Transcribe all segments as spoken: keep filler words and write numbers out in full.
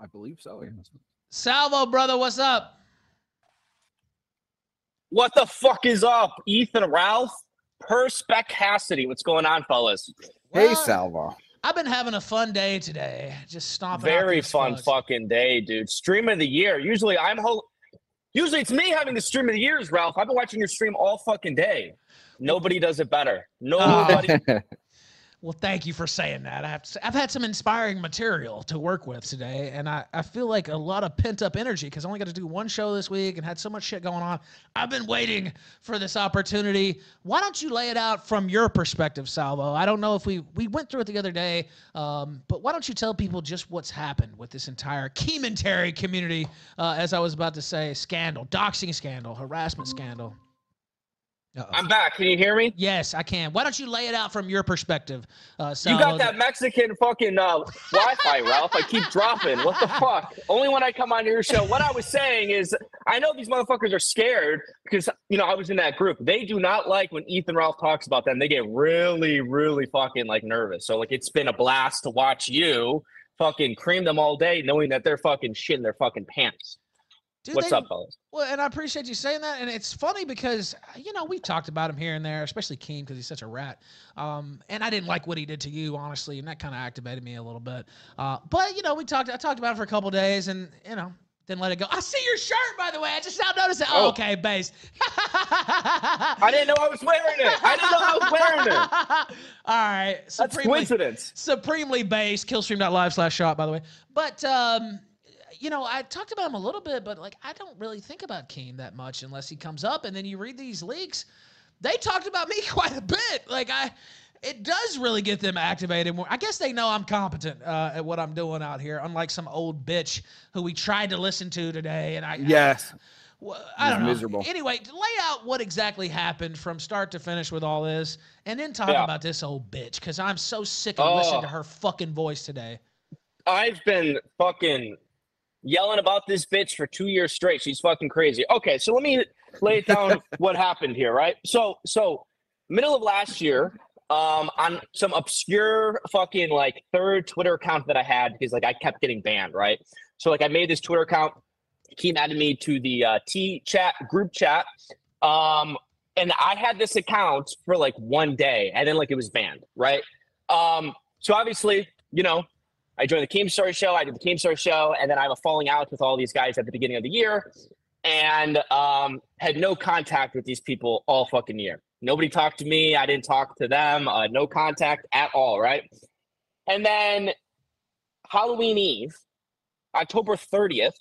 I believe so. Yeah. Salvo, brother, what's up? What the fuck is up, Ethan Ralph? Perspecacity. What's going on, fellas? Well, hey, Salvo. I've been having a fun day today. Just stomping. Very fun plugs. Fucking day, dude. Stream of the year. Usually I'm ho usually it's me having the stream of the years, Ralph. I've been watching your stream all fucking day. Nobody does it better. Nobody. Oh. Well, thank you for saying that. I have to say, I've had some inspiring material to work with today, and I, I feel like a lot of pent-up energy because I only got to do one show this week and had so much shit going on. I've been waiting for this opportunity. Why don't you lay it out from your perspective, Salvo? I don't know if we, we went through it the other day, um, but why don't you tell people just what's happened with this entire Kementary community, uh, as I was about to say, scandal, doxing scandal, harassment scandal. Uh-oh. I'm back. Can you hear me? Yes, I can. Why don't you lay it out from your perspective? Uh, so you got that Mexican fucking uh, Wi-Fi, Ralph. I keep dropping. What the fuck? Only when I come on your show. What I was saying is I know these motherfuckers are scared because, you know, I was in that group. They do not like when Ethan Ralph talks about them. They get really, really fucking, like, nervous. So, like, it's been a blast to watch you fucking cream them all day knowing that they're fucking shit in their fucking pants. Dude, What's they, up, fellas? Well, and I appreciate you saying that. And it's funny because, you know, we've talked about him here and there, especially Keem because he's such a rat. Um, and I didn't like what he did to you, honestly, and that kind of activated me a little bit. Uh, but, you know, we talked. I talked about it for a couple of days and, you know, didn't let it go. I see your shirt, by the way. I just now noticed it. Oh, oh. Okay, base. I didn't know I was wearing it. I didn't know I was wearing it. All right. That's coincidence. Supremely based. Killstream.live slash shop, by the way. But, um... you know, I talked about him a little bit, but, like, I don't really think about Keem that much unless he comes up. And then you read these leaks. They talked about me quite a bit. Like, I, it does really get them activated more. I guess they know I'm competent uh, at what I'm doing out here, unlike some old bitch who we tried to listen to today. And I Yes. I, well, I don't know. Miserable. Anyway, to lay out what exactly happened from start to finish with all this and then talk yeah. about this old bitch because I'm so sick of oh. listening to her fucking voice today. I've been fucking... yelling about this bitch for two years straight. She's fucking crazy. Okay, so let me lay down what happened here, right? So, so middle of last year, um, on some obscure fucking, like, third Twitter account that I had because, like, I kept getting banned, right? So, like, I made this Twitter account. Keem added me to the uh, T chat group chat, um, and I had this account for, like, one day, and then, like, it was banned, right? Um, so obviously, you know, I joined the Keemstar show. I did the Keemstar show. And then I have a falling out with all these guys at the beginning of the year and um, had no contact with these people all fucking year. Nobody talked to me. I didn't talk to them. Uh, no contact at all, right? And then Halloween Eve, October thirtieth,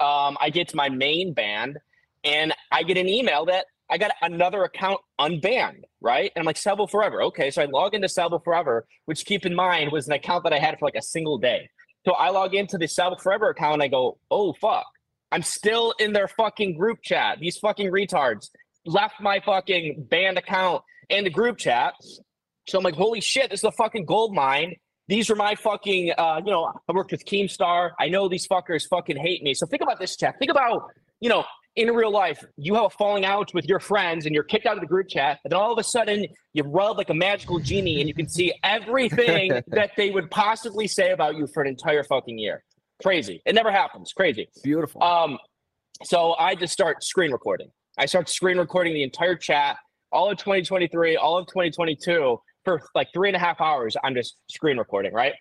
um, I get to my main band and I get an email that I got another account unbanned, right? And I'm like, Salvo Forever. Okay, so I log into Salvo Forever, which, keep in mind, was an account that I had for like a single day. So I log into the Salvo Forever account and I go, oh, fuck. I'm still in their fucking group chat. These fucking retards left my fucking banned account in the group chat. So I'm like, holy shit, this is a fucking gold mine. These are my fucking, uh, you know, I worked with Keemstar. I know these fuckers fucking hate me. So think about this, chat. Think about, you know, in real life, you have a falling out with your friends and you're kicked out of the group chat. And then all of a sudden you rub like a magical genie and you can see everything that they would possibly say about you for an entire fucking year. Crazy. It never happens. Crazy. Beautiful. Um, so I just start screen recording. I start screen recording the entire chat, all of twenty twenty-three, all of twenty twenty-two for like three and a half hours. I'm just screen recording. Right.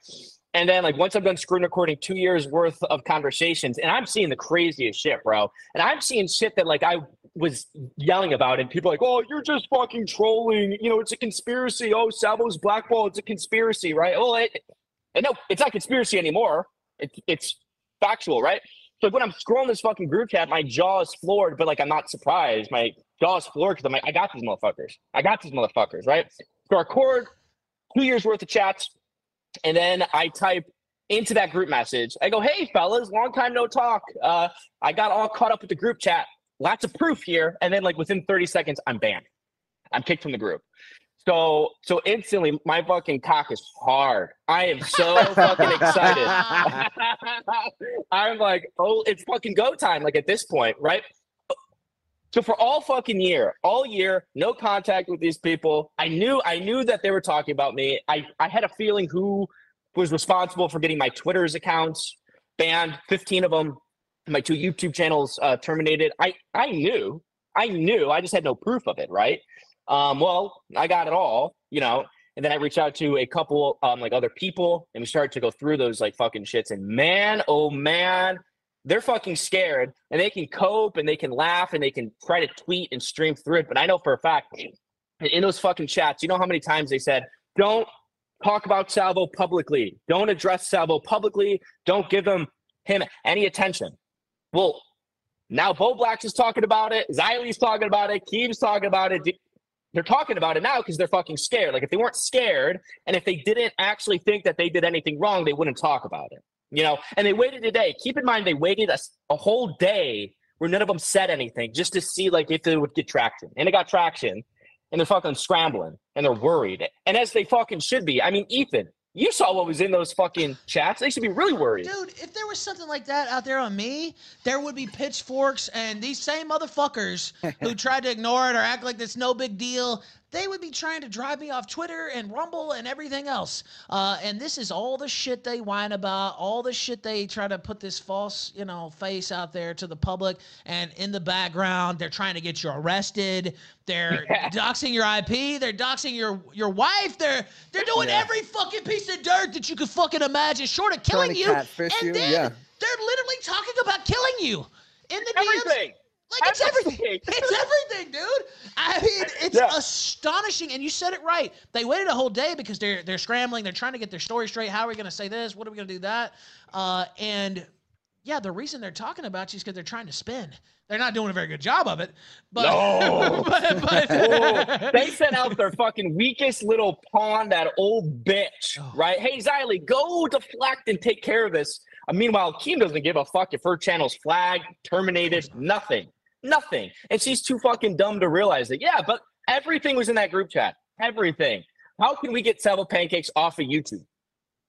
And then, like, once I've done screen recording two years worth of conversations, and I'm seeing the craziest shit, bro. And I'm seeing shit that, like, I was yelling about, and people are like, oh, you're just fucking trolling. You know, it's a conspiracy. Oh, Salvo's blackball. It's a conspiracy, right? Well, it, and no, it's not conspiracy anymore. It, it's factual, right? So, like, when I'm scrolling this fucking group chat, my jaw is floored, but, like, I'm not surprised. My jaw is floored because I'm like, I got these motherfuckers. I got these motherfuckers, right? So I record two years worth of chats. And then I type into that group message. I go, hey, fellas, long time no talk. Uh, I got all caught up with the group chat. Lots of proof here. And then, like, within thirty seconds, I'm banned. I'm kicked from the group. So, so instantly, my fucking cock is hard. I am so fucking excited. I'm like, oh, it's fucking go time, like, at this point, right? So for all fucking year, all year, no contact with these people. I knew I knew that they were talking about me. I, I had a feeling who was responsible for getting my Twitter's accounts, banned, fifteen of them. My two YouTube channels uh, terminated. I, I knew, I knew, I just had no proof of it, right? Um, well, I got it all, you know, and then I reached out to a couple, um, like other people, and we started to go through those like fucking shits, and man, oh man, they're fucking scared, and they can cope, and they can laugh, and they can try to tweet and stream through it, but I know for a fact, in those fucking chats, you know how many times they said, don't talk about Salvo publicly, don't address Salvo publicly, don't give them him any attention. Well, now Bo Blacks is talking about it. Zylie's talking about it. Keem's talking about it. They're talking about it now because they're fucking scared. Like, if they weren't scared and if they didn't actually think that they did anything wrong, they wouldn't talk about it, you know? And they waited a day. Keep in mind, they waited a, a whole day where none of them said anything just to see, like, if they would get traction. And it got traction, and they're fucking scrambling, and they're worried. And as they fucking should be. I mean, Ethan, you saw what was in those fucking chats. They should be really worried. Dude, if there was something like that out there on me, there would be pitchforks, and these same motherfuckers who tried to ignore it or act like it's no big deal, they would be trying to drive me off Twitter and Rumble and everything else. Uh, and this is all the shit they whine about, all the shit they try to put this false, you know, face out there to the public. And in the background, they're trying to get you arrested. They're yeah. doxing your I P. They're doxing your your wife. They're they're doing yeah. every fucking piece of dirt that you could fucking imagine, short of killing you. And you. then yeah. they're literally talking about killing you in the everything. D Ms. Like, it's everything. It's everything, dude. I mean, it's yeah. astonishing. And you said it right. They waited a whole day because they're they're scrambling. They're trying to get their story straight. How are we going to say this? What are we going to do that? Uh, and, yeah, the reason they're talking about you is because they're trying to spin. They're not doing a very good job of it. But, no. but, but oh, they sent out their fucking weakest little pawn, that old bitch, oh. right? Hey, Zylie, go deflect and take care of this. Uh, meanwhile, Keem doesn't give a fuck if her channel's flagged, terminated, nothing. Nothing. And she's too fucking dumb to realize it. Yeah, but everything was in that group chat. Everything. How can we get Salvo Pancakes off of YouTube?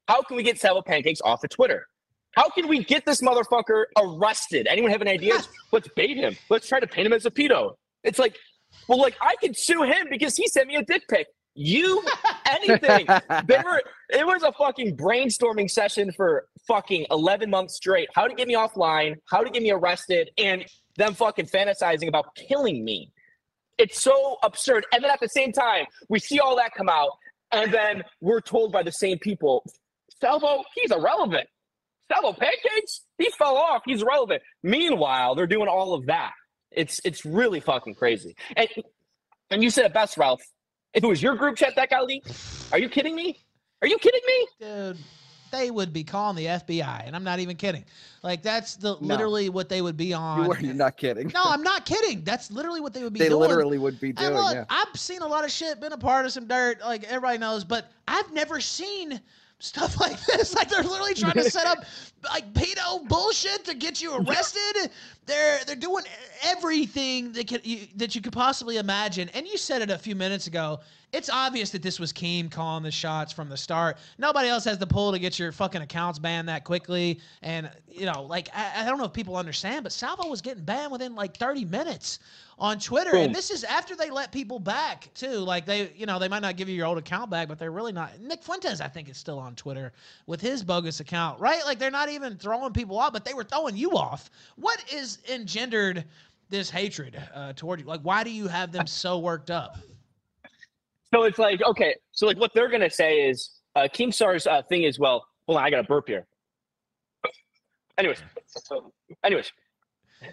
How can we get Salvo Pancakes off of Twitter? How can we get this motherfucker arrested? Anyone have any ideas? Let's bait him. Let's try to paint him as a pedo. It's like, well, like, I could sue him because he sent me a dick pic. You, anything. They were, it was a fucking brainstorming session for fucking eleven months straight. How to get me offline, how to get me arrested, and them fucking fantasizing about killing me. It's so absurd. And then at the same time, we see all that come out, and then we're told by the same people, Salvo, he's irrelevant. Salvo Pancakes, he fell off. He's irrelevant. Meanwhile, they're doing all of that. It's it's really fucking crazy. And and you said it best, Ralph. If it was your group chat that got leaked, are you kidding me? Are you kidding me? Dude, they would be calling the F B I, and I'm not even kidding. Like, that's the no. literally what they would be on. You were, you're not kidding. No, I'm not kidding. That's literally what they would be they doing. They literally would be doing, look, yeah. I've seen a lot of shit, been a part of some dirt, like everybody knows, but I've never seen stuff like this. Like, they're literally trying to set up, like, pedo bullshit to get you arrested. They're they're doing everything that, can, you, that you could possibly imagine. And you said it a few minutes ago. It's obvious that this was Keem calling the shots from the start. Nobody else has the pull to get your fucking accounts banned that quickly. And, you know, like, I, I don't know if people understand, but Salvo was getting banned within, like, thirty minutes on Twitter. Boom. And this is after they let people back, too. Like, they, you know, they might not give you your old account back, but they're really not. Nick Fuentes, I think, is still on Twitter with his bogus account, right? Like, they're not even throwing people off, but they were throwing you off. What is engendered this hatred uh, toward you? Like, why do you have them so worked up? So it's like, okay, so like what they're going to say is, uh, Keemstar's uh, thing is, well, hold on, I got a burp here. Anyways, anyways.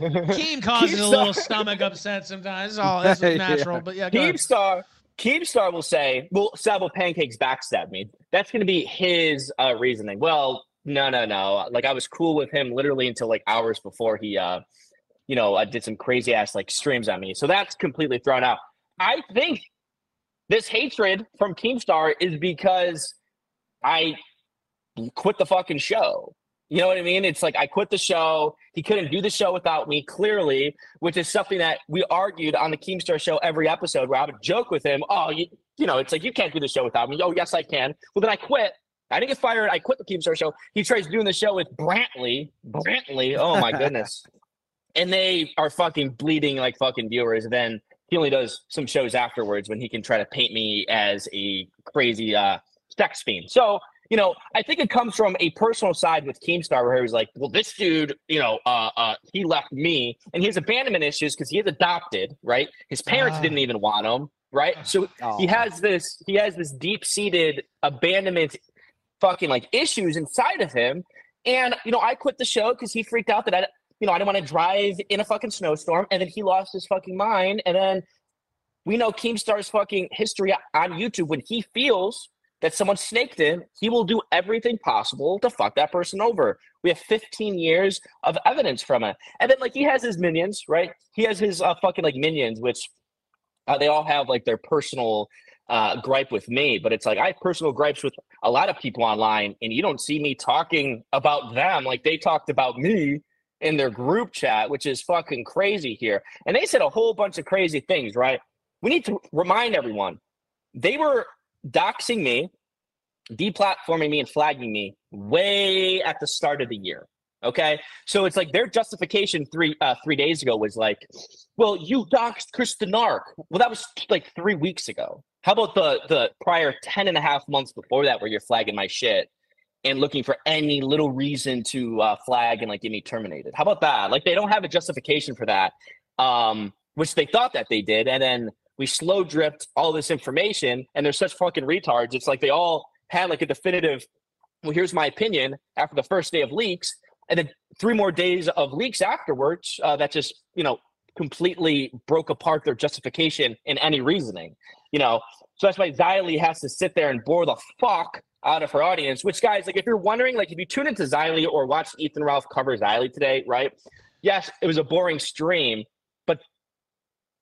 Keem causes Keemstar. a little stomach upset sometimes. It's all it's natural, yeah. but yeah. Keemstar, Keemstar will say, well, Salvo Pancakes backstabbed me. That's going to be his uh, reasoning. Well, no, no, no. Like, I was cool with him literally until like hours before he, uh, you know, uh, did some crazy ass like streams on me. So that's completely thrown out. I think this hatred from Keemstar is because I quit the fucking show. You know what I mean? It's like I quit the show. He couldn't do the show without me, clearly, which is something that we argued on the Keemstar show every episode where I would joke with him. Oh, you, you know, it's like, you can't do the show without me. Oh, yes, I can. Well, then I quit. I didn't get fired. I quit the Keemstar show. He tries doing the show with Brantley. Brantley. Oh, my goodness. And they are fucking bleeding like fucking viewers. And then he only does some shows afterwards when he can try to paint me as a crazy uh, sex fiend. So you know, I think it comes from a personal side with Keemstar where he was like, well, this dude, you know, uh, uh, he left me and he has abandonment issues because he is adopted, right? His parents uh, didn't even want him, right? So oh. he has this, he has this deep-seated abandonment fucking like issues inside of him. And, you know, I quit the show because he freaked out that I, you know, I didn't want to drive in a fucking snowstorm. And then he lost his fucking mind. And then we know Keemstar's fucking history on YouTube. When he feels that someone snaked him, he will do everything possible to fuck that person over. We have fifteen years of evidence from it. And then, like, he has his minions, right? He has his uh, fucking, like, minions, which uh, they all have, like, their personal uh, gripe with me. But it's like, I have personal gripes with a lot of people online, and you don't see me talking about them like they talked about me in their group chat, which is fucking crazy here. And they said a whole bunch of crazy things, right? We need to remind everyone, they were doxing me, deplatforming me, and flagging me way at the start of the year. Okay, so it's like their justification three uh, three days ago was like, "Well, you doxed Kristen Nark." Well, that was like three weeks ago. How about the the prior ten and a half months before that, where you're flagging my shit and looking for any little reason to uh, flag and like get me terminated? How about that? Like they don't have a justification for that, um, which they thought that they did, and then we slow dripped all this information, and they're such fucking retards. It's like they all had like a definitive, well, here's my opinion after the first day of leaks, and then three more days of leaks afterwards uh, that just, you know, completely broke apart their justification in any reasoning, you know? So that's why Zylie has to sit there and bore the fuck out of her audience, which, guys, like if you're wondering, like if you tune into Zylie or watch Ethan Ralph cover Zylie today, right? Yes, it was a boring stream, but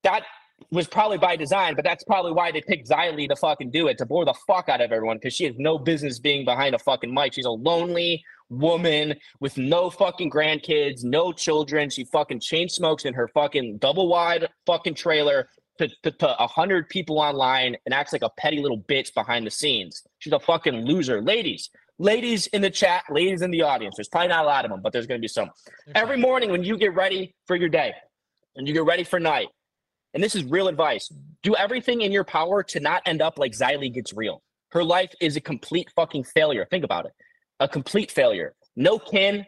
that was probably by design, but that's probably why they picked Zylie to fucking do it, to bore the fuck out of everyone, because she has no business being behind a fucking mic. She's a lonely woman with no fucking grandkids, no children. She fucking chain smokes in her fucking double wide fucking trailer to to, to one hundred people online and acts like a petty little bitch behind the scenes. She's a fucking loser. Ladies, ladies in the chat, ladies in the audience. There's probably not a lot of them, but there's going to be some. Every morning when you get ready for your day and you get ready for night, and this is real advice, do everything in your power to not end up like Zylie Gets Real. Her life is a complete fucking failure. Think about it. A complete failure. No kin,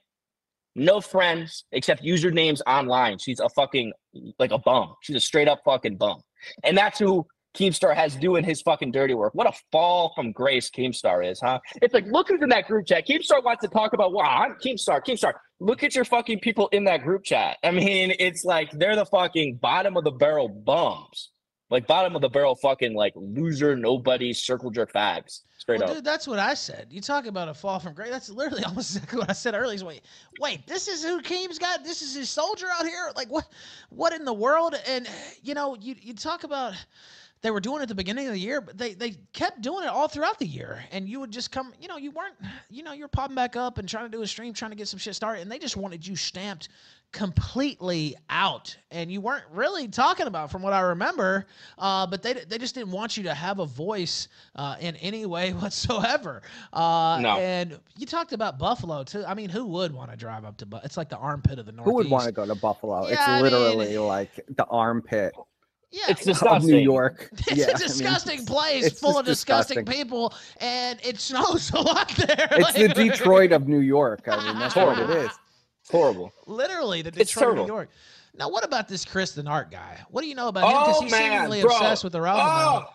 no friends, except usernames online. She's a fucking, like a bum. She's a straight up fucking bum. And that's who Keemstar has doing his fucking dirty work. What a fall from grace Keemstar is, huh? It's like, look who's in that group chat. Keemstar wants to talk about, wow, I'm Keemstar, Keemstar. Look at your fucking people in that group chat. I mean, it's like they're the fucking bottom of the barrel bums. Like bottom of the barrel fucking like loser, nobody, circle jerk fags. Straight well, up. Dude, that's what I said. You talk about a fall from grace. That's literally almost exactly what I said earlier. Is wait, wait, this is who Keem's got? This is his soldier out here? Like what what in the world? And you know, you you talk about they were doing it at the beginning of the year, but they, they kept doing it all throughout the year. And you would just come, you know, you weren't, you know, you're popping back up and trying to do a stream, trying to get some shit started. And they just wanted you stamped completely out. And you weren't really talking about, from what I remember, uh, but they, they just didn't want you to have a voice uh, in any way whatsoever. Uh, no. And you talked about Buffalo, too. I mean, who would want to drive up to, Bu- it's like the armpit of the Northeast. Who would want to go to Buffalo? Yeah, it's I literally mean, like the armpit. Yeah, it's disgusting. New York. It's yeah, a disgusting I mean, place full of disgusting, disgusting people, and it snows a lot there. It's like, the Detroit of New York. I mean, that's what it is. It's horrible. Literally, the Detroit of New York. Now, what about this Chris the Nark guy? What do you know about him? Because oh, he's man, seemingly bro. obsessed with the Rumble. Oh,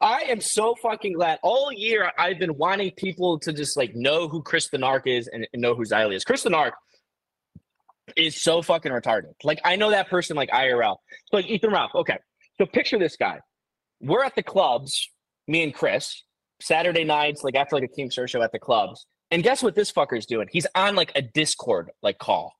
I am so fucking glad. All year, I've been wanting people to just like know who Chris the Nark is and, and know who Zylie is. Chris the Nark is so fucking retarded. Like, I know that person like I R L. So, like, Ethan Ralph, okay. So picture this guy. We're at the clubs, me and Chris, Saturday nights, like after like a Keemstar show at the clubs. And guess what this fucker's doing? He's on like a Discord like call.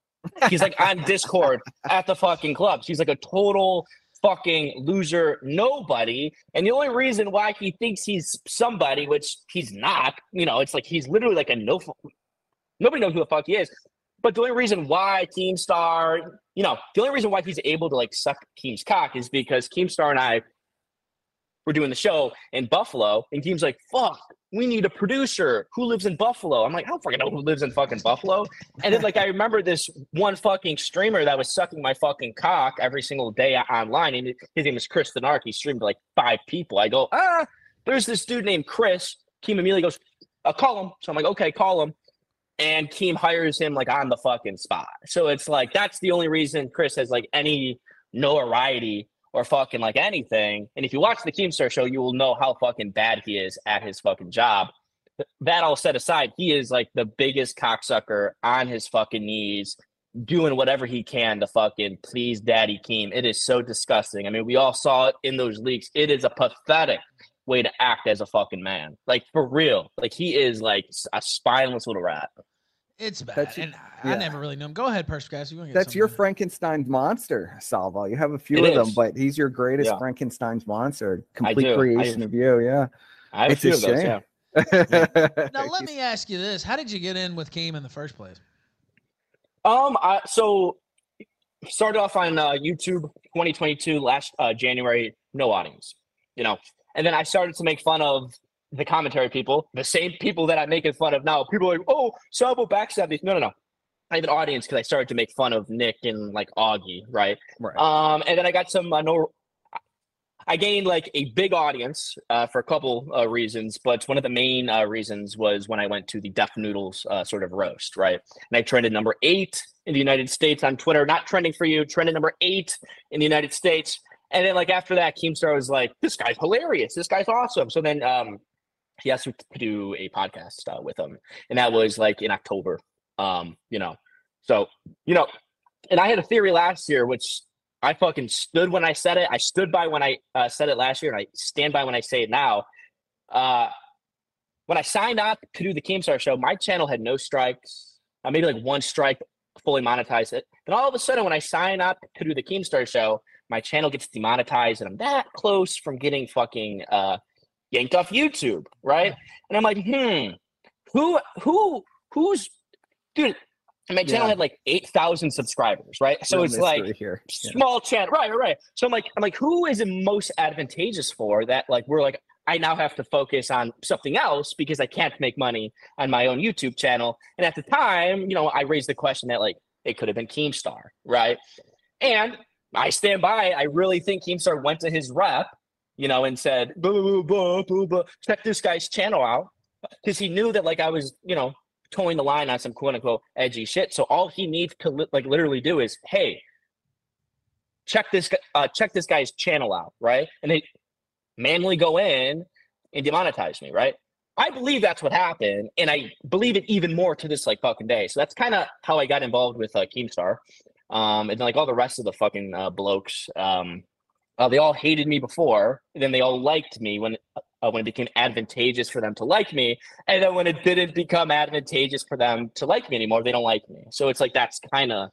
He's like on Discord at the fucking clubs. He's like a total fucking loser, nobody. And the only reason why he thinks he's somebody, which he's not, you know, it's like he's literally like a no. Nobody knows who the fuck he is. But the only reason why Keemstar, you know, the only reason why he's able to like suck Keem's cock is because Keemstar and I were doing the show in Buffalo, and Keem's like, fuck, we need a producer who lives in Buffalo. I'm like, I don't fucking know who lives in fucking Buffalo. And then like I remember this one fucking streamer that was sucking my fucking cock every single day online, and his name is Chris the Nark. He streamed like five people. I go, ah, there's this dude named Chris. Keem immediately goes, uh, call him. So I'm like, okay, call him. And Keem hires him like on the fucking spot. So it's like, that's the only reason Chris has like any notoriety or fucking like anything. And if you watch the Keemstar show, you will know how fucking bad he is at his fucking job. That all set aside, he is like the biggest cocksucker on his fucking knees, doing whatever he can to fucking please Daddy Keem. It is so disgusting. I mean, we all saw it in those leaks. It is a pathetic way to act as a fucking man. Like, for real. Like, he is like a spineless little rat. It's bad. That's and your, I, yeah. I never really knew him. Go ahead, Purse Guys. You That's your Frankenstein's monster, Salvo. You have a few it of is. them, but he's your greatest yeah. Frankenstein's monster. Complete creation of you, yeah. I have it's a, a shame. Those, yeah. yeah. Now, let me ask you this. How did you get in with Keem in the first place? Um, I, so started off on uh, YouTube twenty twenty-two last uh, January, no audience, you know, and then I started to make fun of the commentary people, the same people that I'm making fun of now. People are like, oh, Salvo backstab these. No, no, no. I have an audience because I started to make fun of Nick and like Augie, right? Right. Um, and then I got some, uh, no, I gained like a big audience uh, for a couple uh, reasons, but one of the main uh, reasons was when I went to the Def Noodles uh, sort of roast, right? And I trended number eight in the United States on Twitter, not trending for you, trended number eight in the United States. And then like after that, Keemstar was like, this guy's hilarious. This guy's awesome. So then um, he asked me to do a podcast uh, with him. And that was like in October, um, you know? So, you know, and I had a theory last year, which I fucking stood when I said it. I stood by when I uh, said it last year, and I stand by when I say it now. Uh, when I signed up to do the Keemstar show, my channel had no strikes. Uh, maybe like one strike, fully monetized it. And all of a sudden, when I sign up to do the Keemstar show, my channel gets demonetized, and I'm that close from getting fucking uh, yanked off YouTube, right? And I'm like, hmm, who, who, who's, dude. And my channel yeah. had like eight thousand subscribers, right? So no it's like here. small yeah. channel, right, right, right. So I'm like, I'm like, who is it most advantageous for that? Like, we're like, I now have to focus on something else because I can't make money on my own YouTube channel. And at the time, you know, I raised the question that like, it could have been Keemstar, right? And I stand by, I really think Keemstar went to his rep, you know, and said, boo, boo, boo, boo, check this guy's channel out. Because he knew that like I was, you know, towing the line on some quote unquote edgy shit. So all he needs to li like literally do is, hey, check this, uh, check this guy's channel out. Right. And they manually go in and demonetize me. Right. I believe that's what happened. And I believe it even more to this like fucking day. So that's kind of how I got involved with uh, Keemstar. Um, and then like all the rest of the fucking uh, blokes, um, uh, they all hated me before. And then they all liked me when Uh, when it became advantageous for them to like me, and then when it didn't become advantageous for them to like me anymore, they don't like me. So it's like that's kind of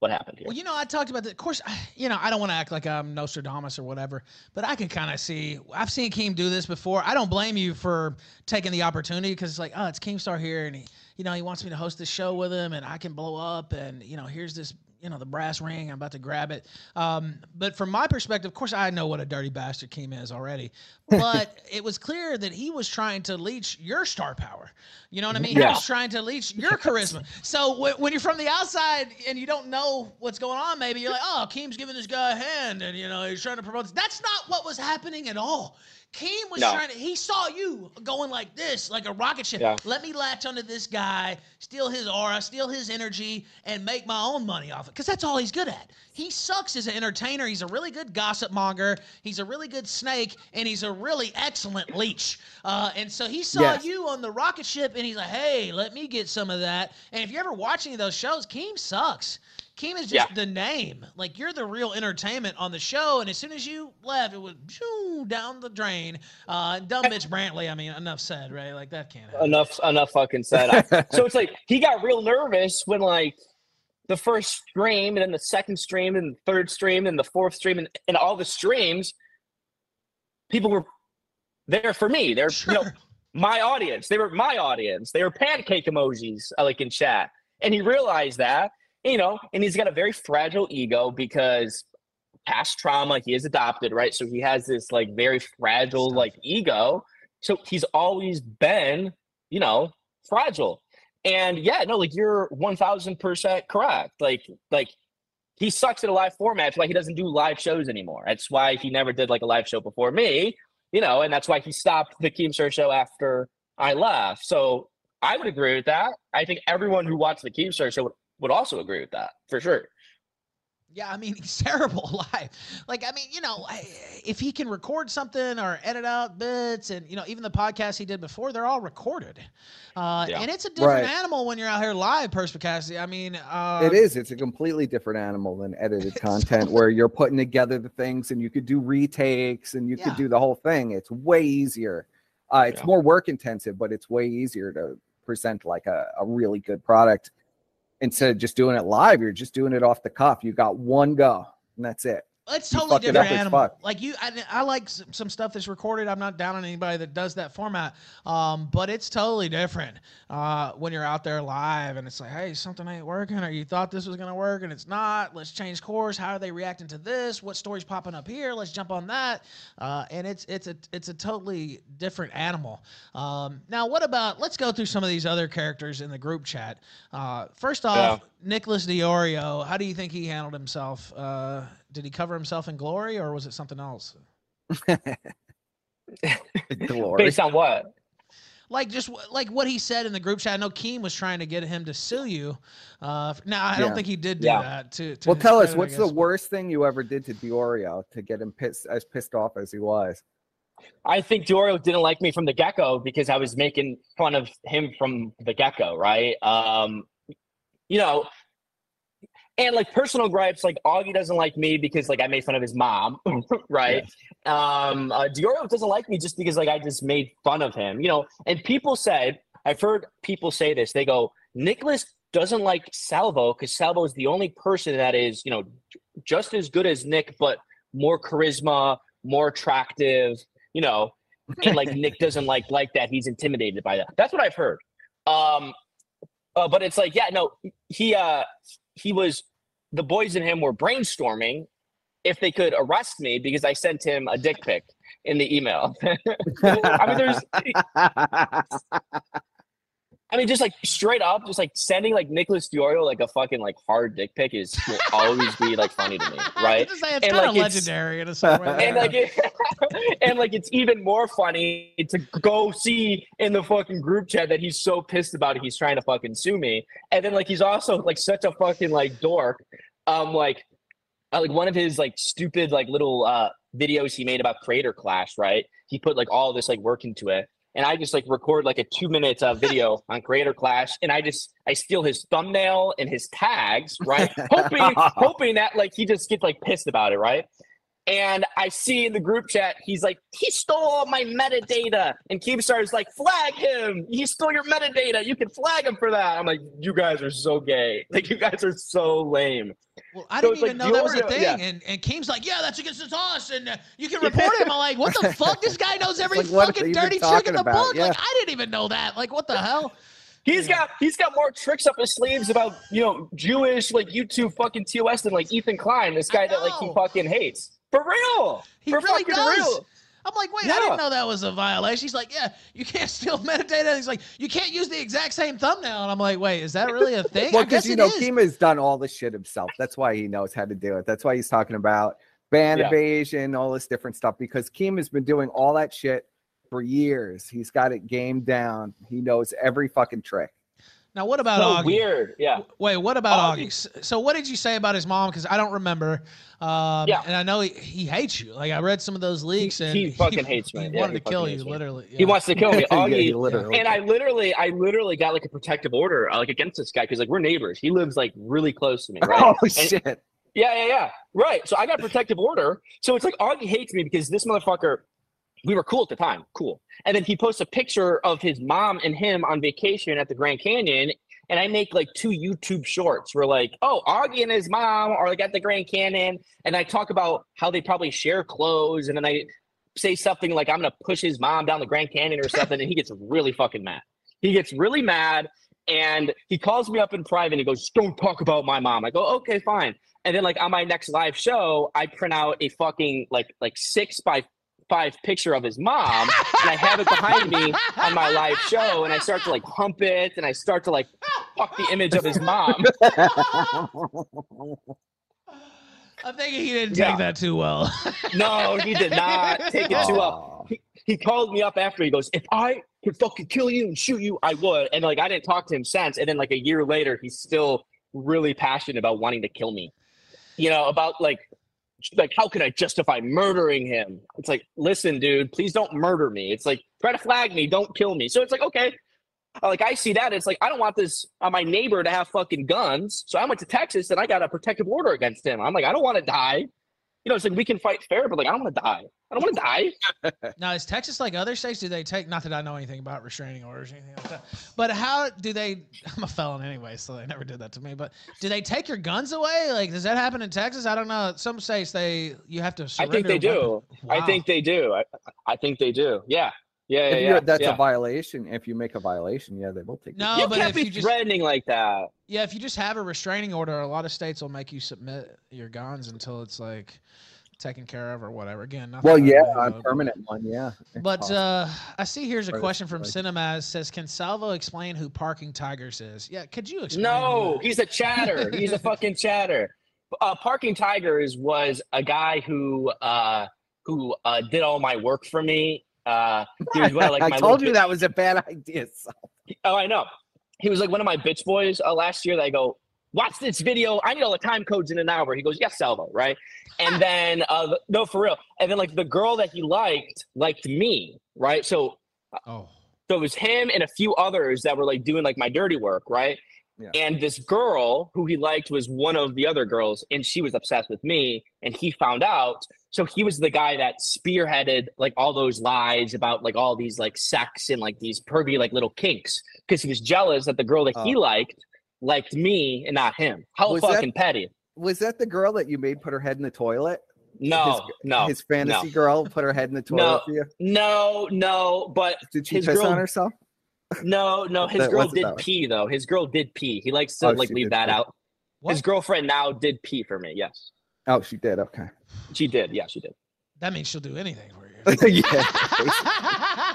what happened here. Well, you know, I talked about that. Of course, you know, I don't want to act like I'm Nostradamus or whatever, but I can kind of see. I've seen Keem do this before. I don't blame you for taking the opportunity because it's like, oh, it's Keemstar here, and he, you know, he wants me to host this show with him, and I can blow up, and you know, here's this. You know, the brass ring, I'm about to grab it. Um, but from my perspective, of course, I know what a dirty bastard Keem is already. But it was clear that he was trying to leech your star power. You know what I mean? Yeah. He was trying to leech your charisma. So w when you're from the outside and you don't know what's going on, maybe you're like, oh, Keem's giving this guy a hand and, you know, he's trying to promote this. That's not what was happening at all. Keem was no. trying to, he saw you going like this, like a rocket ship. Yeah. Let me latch onto this guy, steal his aura, steal his energy, and make my own money off it. Because that's all he's good at. He sucks as an entertainer. He's a really good gossip monger. He's a really good snake, and he's a really excellent leech. Uh, and so he saw yes. you on the rocket ship, and he's like, hey, let me get some of that. And if you ever watch any of those shows, Keem sucks. Keem is just yeah. the name. Like, you're the real entertainment on the show, and as soon as you left, it was shoo, down the drain. Uh, dumb bitch Brantley, I mean, enough said, right? Like, that can't happen. Enough, enough fucking said. I, so it's like, he got real nervous when, like, the first stream, and then the second stream, and the third stream, and the fourth stream, and, and all the streams, people were there for me. They're, sure. you know, my audience. They were my audience. They were pancake emojis, like, in chat. And he realized that. You know, and he's got a very fragile ego because past trauma, he is adopted, right? So he has this, like, very fragile, like, ego. So he's always been, you know, fragile. And, yeah, no, like, you're one thousand percent correct. Like, like he sucks at a live format. That's why he doesn't do live shows anymore. That's why he never did, like, a live show before me, you know, and that's why he stopped the Keemstar show after I left. So I would agree with that. I think everyone who watched the Keemstar show would, would also agree with that for sure. Yeah, I mean, he's terrible live. Like, I mean, you know, I, if he can record something or edit out bits, and, you know, even the podcast he did before, they're all recorded. Uh, yeah. And it's a different right. animal when you're out here live, Perspicacity. I mean. Uh, it is. It's a completely different animal than edited content so, where you're putting together the things and you could do retakes and you yeah. could do the whole thing. It's way easier. Uh, it's yeah. more work intensive, but it's way easier to present like a, a really good product. Instead of just doing it live, you're just doing it off the cuff. You got one go, and that's it. It's totally you different it animal. Like you, I, I like some, some stuff that's recorded. I'm not down on anybody that does that format, um, but it's totally different uh, when you're out there live, and it's like, hey, something ain't working, or you thought this was gonna work, and it's not. Let's change course. How are they reacting to this? What story's popping up here? Let's jump on that. Uh, and it's it's a it's a totally different animal. Um, now, what about? Let's go through some of these other characters in the group chat. Uh, first off, yeah. Nicholas DeOrio. How do you think he handled himself? Uh, Did he cover himself in glory, or was it something else? Glory. Based on what? Like just like what he said in the group chat. I know Keem was trying to get him to sue you. Uh, now I yeah. don't think he did do yeah. that. To, to well, tell credit, us what's the worst thing you ever did to DeOrio to get him pissed as pissed off as he was. I think DeOrio didn't like me from the get-go because I was making fun of him from the get-go, right? Um, you know. And like personal gripes, like Augie doesn't like me because like I made fun of his mom, right? Yeah. Um, uh, DeOrio doesn't like me just because like I just made fun of him, you know? And people said, I've heard people say this, they go, Nicholas doesn't like Salvo because Salvo is the only person that is, you know, just as good as Nick, but more charisma, more attractive, you know? And like Nick doesn't like like that. He's intimidated by that. That's what I've heard. Um, uh, but it's like, yeah, no, he... Uh, he was, the boys and him were brainstorming if they could arrest me because I sent him a dick pic in the email. I mean, there's, I mean, just like straight up, just like sending like Nicholas DeOrio like a fucking like hard dick pic is will always be like funny to me, right? Say, it's and, like, legendary it's, in a way and, like, it, and like it's even more funny to go see in the fucking group chat that he's so pissed about it, he's trying to fucking sue me, and then like he's also like such a fucking like dork. Um, like, uh, like one of his like stupid like little uh videos he made about Creator Clash, right? He put like all this like work into it. And I just like record like a two minute uh, video on Creator Clash, and I just I steal his thumbnail and his tags, right? hoping hoping that like he just gets like pissed about it, right? And I see in the group chat he's like he stole all my metadata, and Keemstar is like flag him. He stole your metadata. You can flag him for that. I'm like you guys are so gay. Like you guys are so lame. Well, I so didn't even like, know that was a thing. Yeah. And and Keem's like, yeah, that's against the toss, and uh, you can report him. I'm like, what the fuck? This guy knows every like, fucking dirty trick in the about? book. Yeah. Like, I didn't even know that. Like, what the hell? He's yeah. got he's got more tricks up his sleeves about, you know, Jewish like YouTube fucking T O S than like Ethan Klein, this guy that like he fucking hates for real. He for really fucking does. Real. I'm like, wait, yeah. I didn't know that was a violation. He's like, yeah, you can't steal metadata. He's like, you can't use the exact same thumbnail. And I'm like, wait, is that really a thing? Well, because, you know, Keema's done all this shit himself. That's why he knows how to do it. That's why he's talking about ban yeah. evasion, all this different stuff, because Keema's been doing all that shit for years. He's got it gamed down. He knows every fucking trick. Now, what about so Augie? Weird, yeah. Wait, what about Augie? Augie? So what did you say about his mom? Because I don't remember. Um, yeah. And I know he, he hates you. Like, I read some of those leaks. He, and he fucking he, hates me. He yeah, wanted he to kill you, me. literally. Yeah. He wants to kill me, Augie. Yeah, literally. And I literally I literally got, like, a protective order, like, against this guy. Because, like, we're neighbors. He lives, like, really close to me, right? Oh, and, shit. Yeah, yeah, yeah. Right. So I got a protective order. So it's like Augie hates me because this motherfucker – we were cool at the time, cool. And then he posts a picture of his mom and him on vacation at the Grand Canyon, and I make like two YouTube shorts where like, oh, Augie and his mom are like at the Grand Canyon, and I talk about how they probably share clothes, and then I say something like I'm gonna push his mom down the Grand Canyon or something, and he gets really fucking mad. He gets really mad, and he calls me up in private, and he goes, don't talk about my mom. I go, okay, fine. And then like on my next live show, I print out a fucking like like six by five picture of his mom, and I have it behind me on my live show, and I start to like hump it, and I start to like fuck the image of his mom. I'm thinking he didn't yeah. take that too well. No, he did not take it too well. he, he called me up after. He goes, if I could fucking kill you and shoot you, I would. And like, I didn't talk to him since. And then like a year later, he's still really passionate about wanting to kill me, you know, about like, like, how could I justify murdering him? It's like, listen, dude, please don't murder me. It's like, try to flag me. Don't kill me. So it's like, okay. Like, I see that. It's like, I don't want this uh, my neighbor to have fucking guns. So I went to Texas and I got a protective order against him. I'm like, I don't want to die. You know, it's like, we can fight fair, but like, I don't want to die. I don't want to die. Now, is Texas like other states? Do they take, not that I know anything about restraining orders or anything like that, but how do they, I'm a felon anyway, so they never did that to me, but do they take your guns away? Like, does that happen in Texas? I don't know. Some states, they, you have to surrender. I think they do. Wow. I think they do. I, I think they do. Yeah. Yeah, if yeah, yeah. That's yeah. a violation. If you make a violation, yeah, they will take. No, you but can't if be you just threatening like that. Yeah, if you just have a restraining order, a lot of states will make you submit your guns until it's like taken care of or whatever. Again, nothing. Well, yeah, a uh, permanent one, yeah. But uh, I see here's a or question from like, Cinemaz says, can Salvo explain who Parking Tigers is? Yeah, could you explain? No, he's a chatter. He's a fucking chatter. Uh, Parking Tigers was a guy who uh, who uh, did all my work for me. Uh, he was one of, like, I my told you that was a bad idea. So. Oh, I know. He was like one of my bitch boys uh, last year. That I go, watch this video. I need all the time codes in an hour. He goes, yes, Salvo, right? And then, uh, no, for real. And then like the girl that he liked, liked me, right? So, oh. so it was him and a few others that were like doing like my dirty work, right? Yeah. And this girl who he liked was one of the other girls, and she was obsessed with me, and he found out. So he was the guy that spearheaded like all those lies about like all these like sex and like these pervy like little kinks, because he was jealous that the girl that oh. he liked liked me and not him. How was fucking that, petty. Was that the girl that you made put her head in the toilet? No, his, no. His fantasy no. girl put her head in the toilet no, for you? No, no, but did she his piss girl, on herself? No, no, his that girl did pee though. His girl did pee. He likes to oh, like leave that pee. out. What? His girlfriend now did pee for me. Yes. Oh, she did. Okay. She did. Yeah, she did. That means she'll do anything for you. Yeah.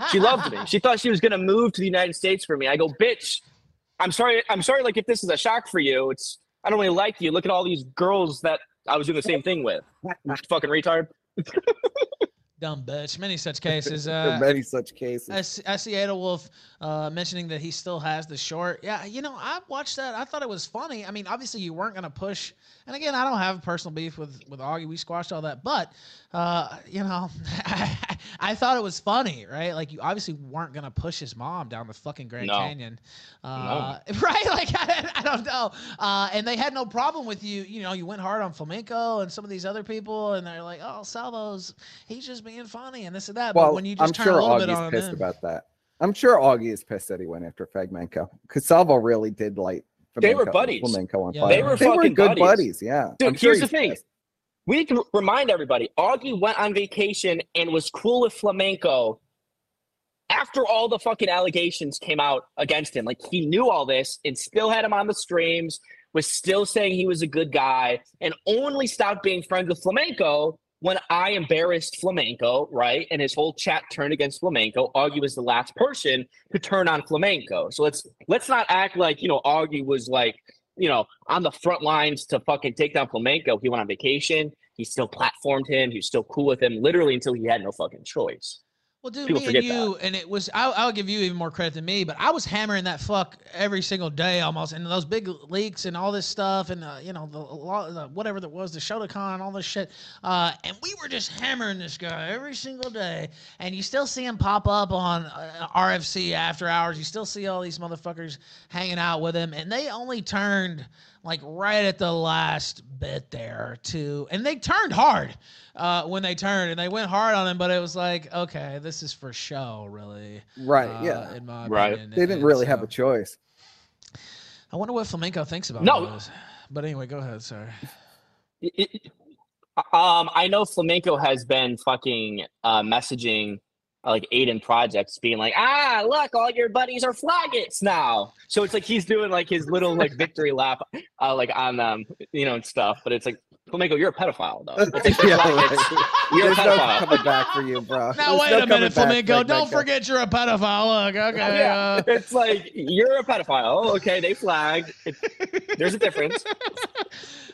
She loved me. She thought she was gonna move to the United States for me. I go, bitch. I'm sorry. I'm sorry. Like if this is a shock for you, it's I don't really like you. Look at all these girls that I was doing the same thing with. You fucking retard. Dumb bitch. Many such cases. Uh, many such cases. I see, I see Adolf uh, mentioning that he still has the short. Yeah, you know, I watched that. I thought it was funny. I mean, obviously you weren't going to push. And again, I don't have personal beef with, with Augie. We squashed all that. But, uh, you know, I, I thought it was funny, right? Like you obviously weren't going to push his mom down the fucking Grand no. Canyon. Uh, no. Right? Like, I, I don't know. Uh, and they had no problem with you. You know, you went hard on Flamenco and some of these other people. And they're like, oh, Salvo's, he's just being and funny and this and that. Well, but when you just I'm turn sure a little Augie's bit on pissed him, about that. I'm sure Augie is pissed that he went after Flamenco because Salvo really did like Flamenco, they were buddies. Flamenco on yeah. They were they fucking were good buddies. buddies. Yeah. Dude, I'm here's sure the thing: pissed. we need to remind everybody. Augie went on vacation and was cool with Flamenco after all the fucking allegations came out against him. Like he knew all this and still had him on the streams. Was still saying he was a good guy and only stopped being friends with Flamenco when I embarrassed Flamenco, right, and his whole chat turned against Flamenco. Augie was the last person to turn on Flamenco. So let's let's not act like, you know, Augie was like, you know, on the front lines to fucking take down Flamenco. He went on vacation. He still platformed him. He was still cool with him, literally until he had no fucking choice. Well, dude, People me and you, that. and it was, I'll, I'll give you even more credit than me, but I was hammering that fuck every single day almost, and those big leaks and all this stuff, and, uh, you know, the, the whatever that was, the Shotokan, all this shit, uh, and we were just hammering this guy every single day, and you still see him pop up on uh, R F C after hours, you still see all these motherfuckers hanging out with him, and they only turned... like right at the last bit there too. And they turned hard uh, when they turned and they went hard on him, but it was like, okay, this is for show really. Right, uh, yeah. In my right. opinion. They didn't and really so. have a choice. I wonder what Flamenco thinks about no. those. But anyway, go ahead, sorry. It, it, um, I know Flamenco has been fucking uh, messaging like Aidenprojects being like, ah, look, all your buddies are flaggots now. So it's like he's doing like his little like victory lap, uh, like on them, you know, and stuff. But it's like Flamenco, you're a pedophile, though. Yeah, right. You're There's a pedophile. No coming back for you, bro. Now, There's wait no a minute, Flamenco. Like don't forget guy. You're a pedophile. Look, okay. Yeah, uh... It's like, you're a pedophile. Okay, they flagged. It's, there's a difference.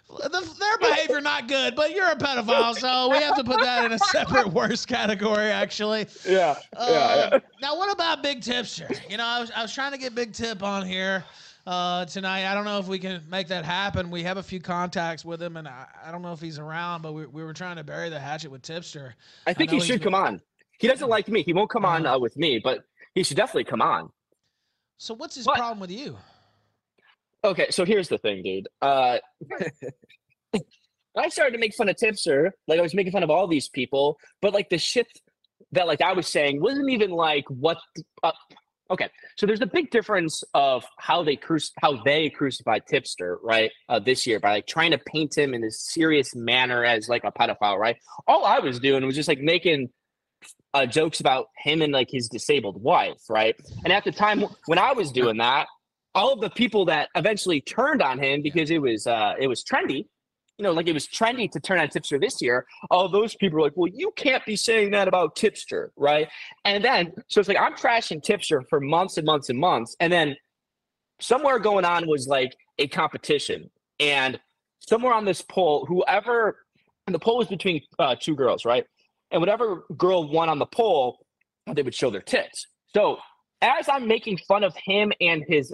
the, their behavior not good, but you're a pedophile, so we have to put that in a separate worse category, actually. Yeah, uh, yeah, yeah. Now, what about Big Tipster? You know, I was, I was trying to get Big Tip on here. Uh, tonight, I don't know if we can make that happen. We have a few contacts with him, and I, I don't know if he's around, but we, we were trying to bury the hatchet with Tipster. I think I he should been... come on. He doesn't like me. He won't come on uh, with me, but he should definitely come on. So what's his what? problem with you? Okay, so here's the thing, dude. Uh, I started to make fun of Tipster. Like, I was making fun of all these people, but, like, the shit that, like, I was saying wasn't even, like, what uh, – okay, so there's a big difference of how they cru how they crucified Tipster, right, uh, this year by like trying to paint him in this serious manner as like a pedophile, right? All I was doing was just like making uh, jokes about him and like his disabled wife, right? And at the time when I was doing that, all of the people that eventually turned on him because it was uh, it was trendy, you know, like it was trendy to turn on Tipster this year. All those people were like, well, you can't be saying that about Tipster, right? And then, so it's like, I'm trashing Tipster for months and months and months. And then somewhere going on was like a competition. And somewhere on this poll, whoever, and the poll was between uh, two girls, right? And whatever girl won on the poll, they would show their tits. So as I'm making fun of him and his...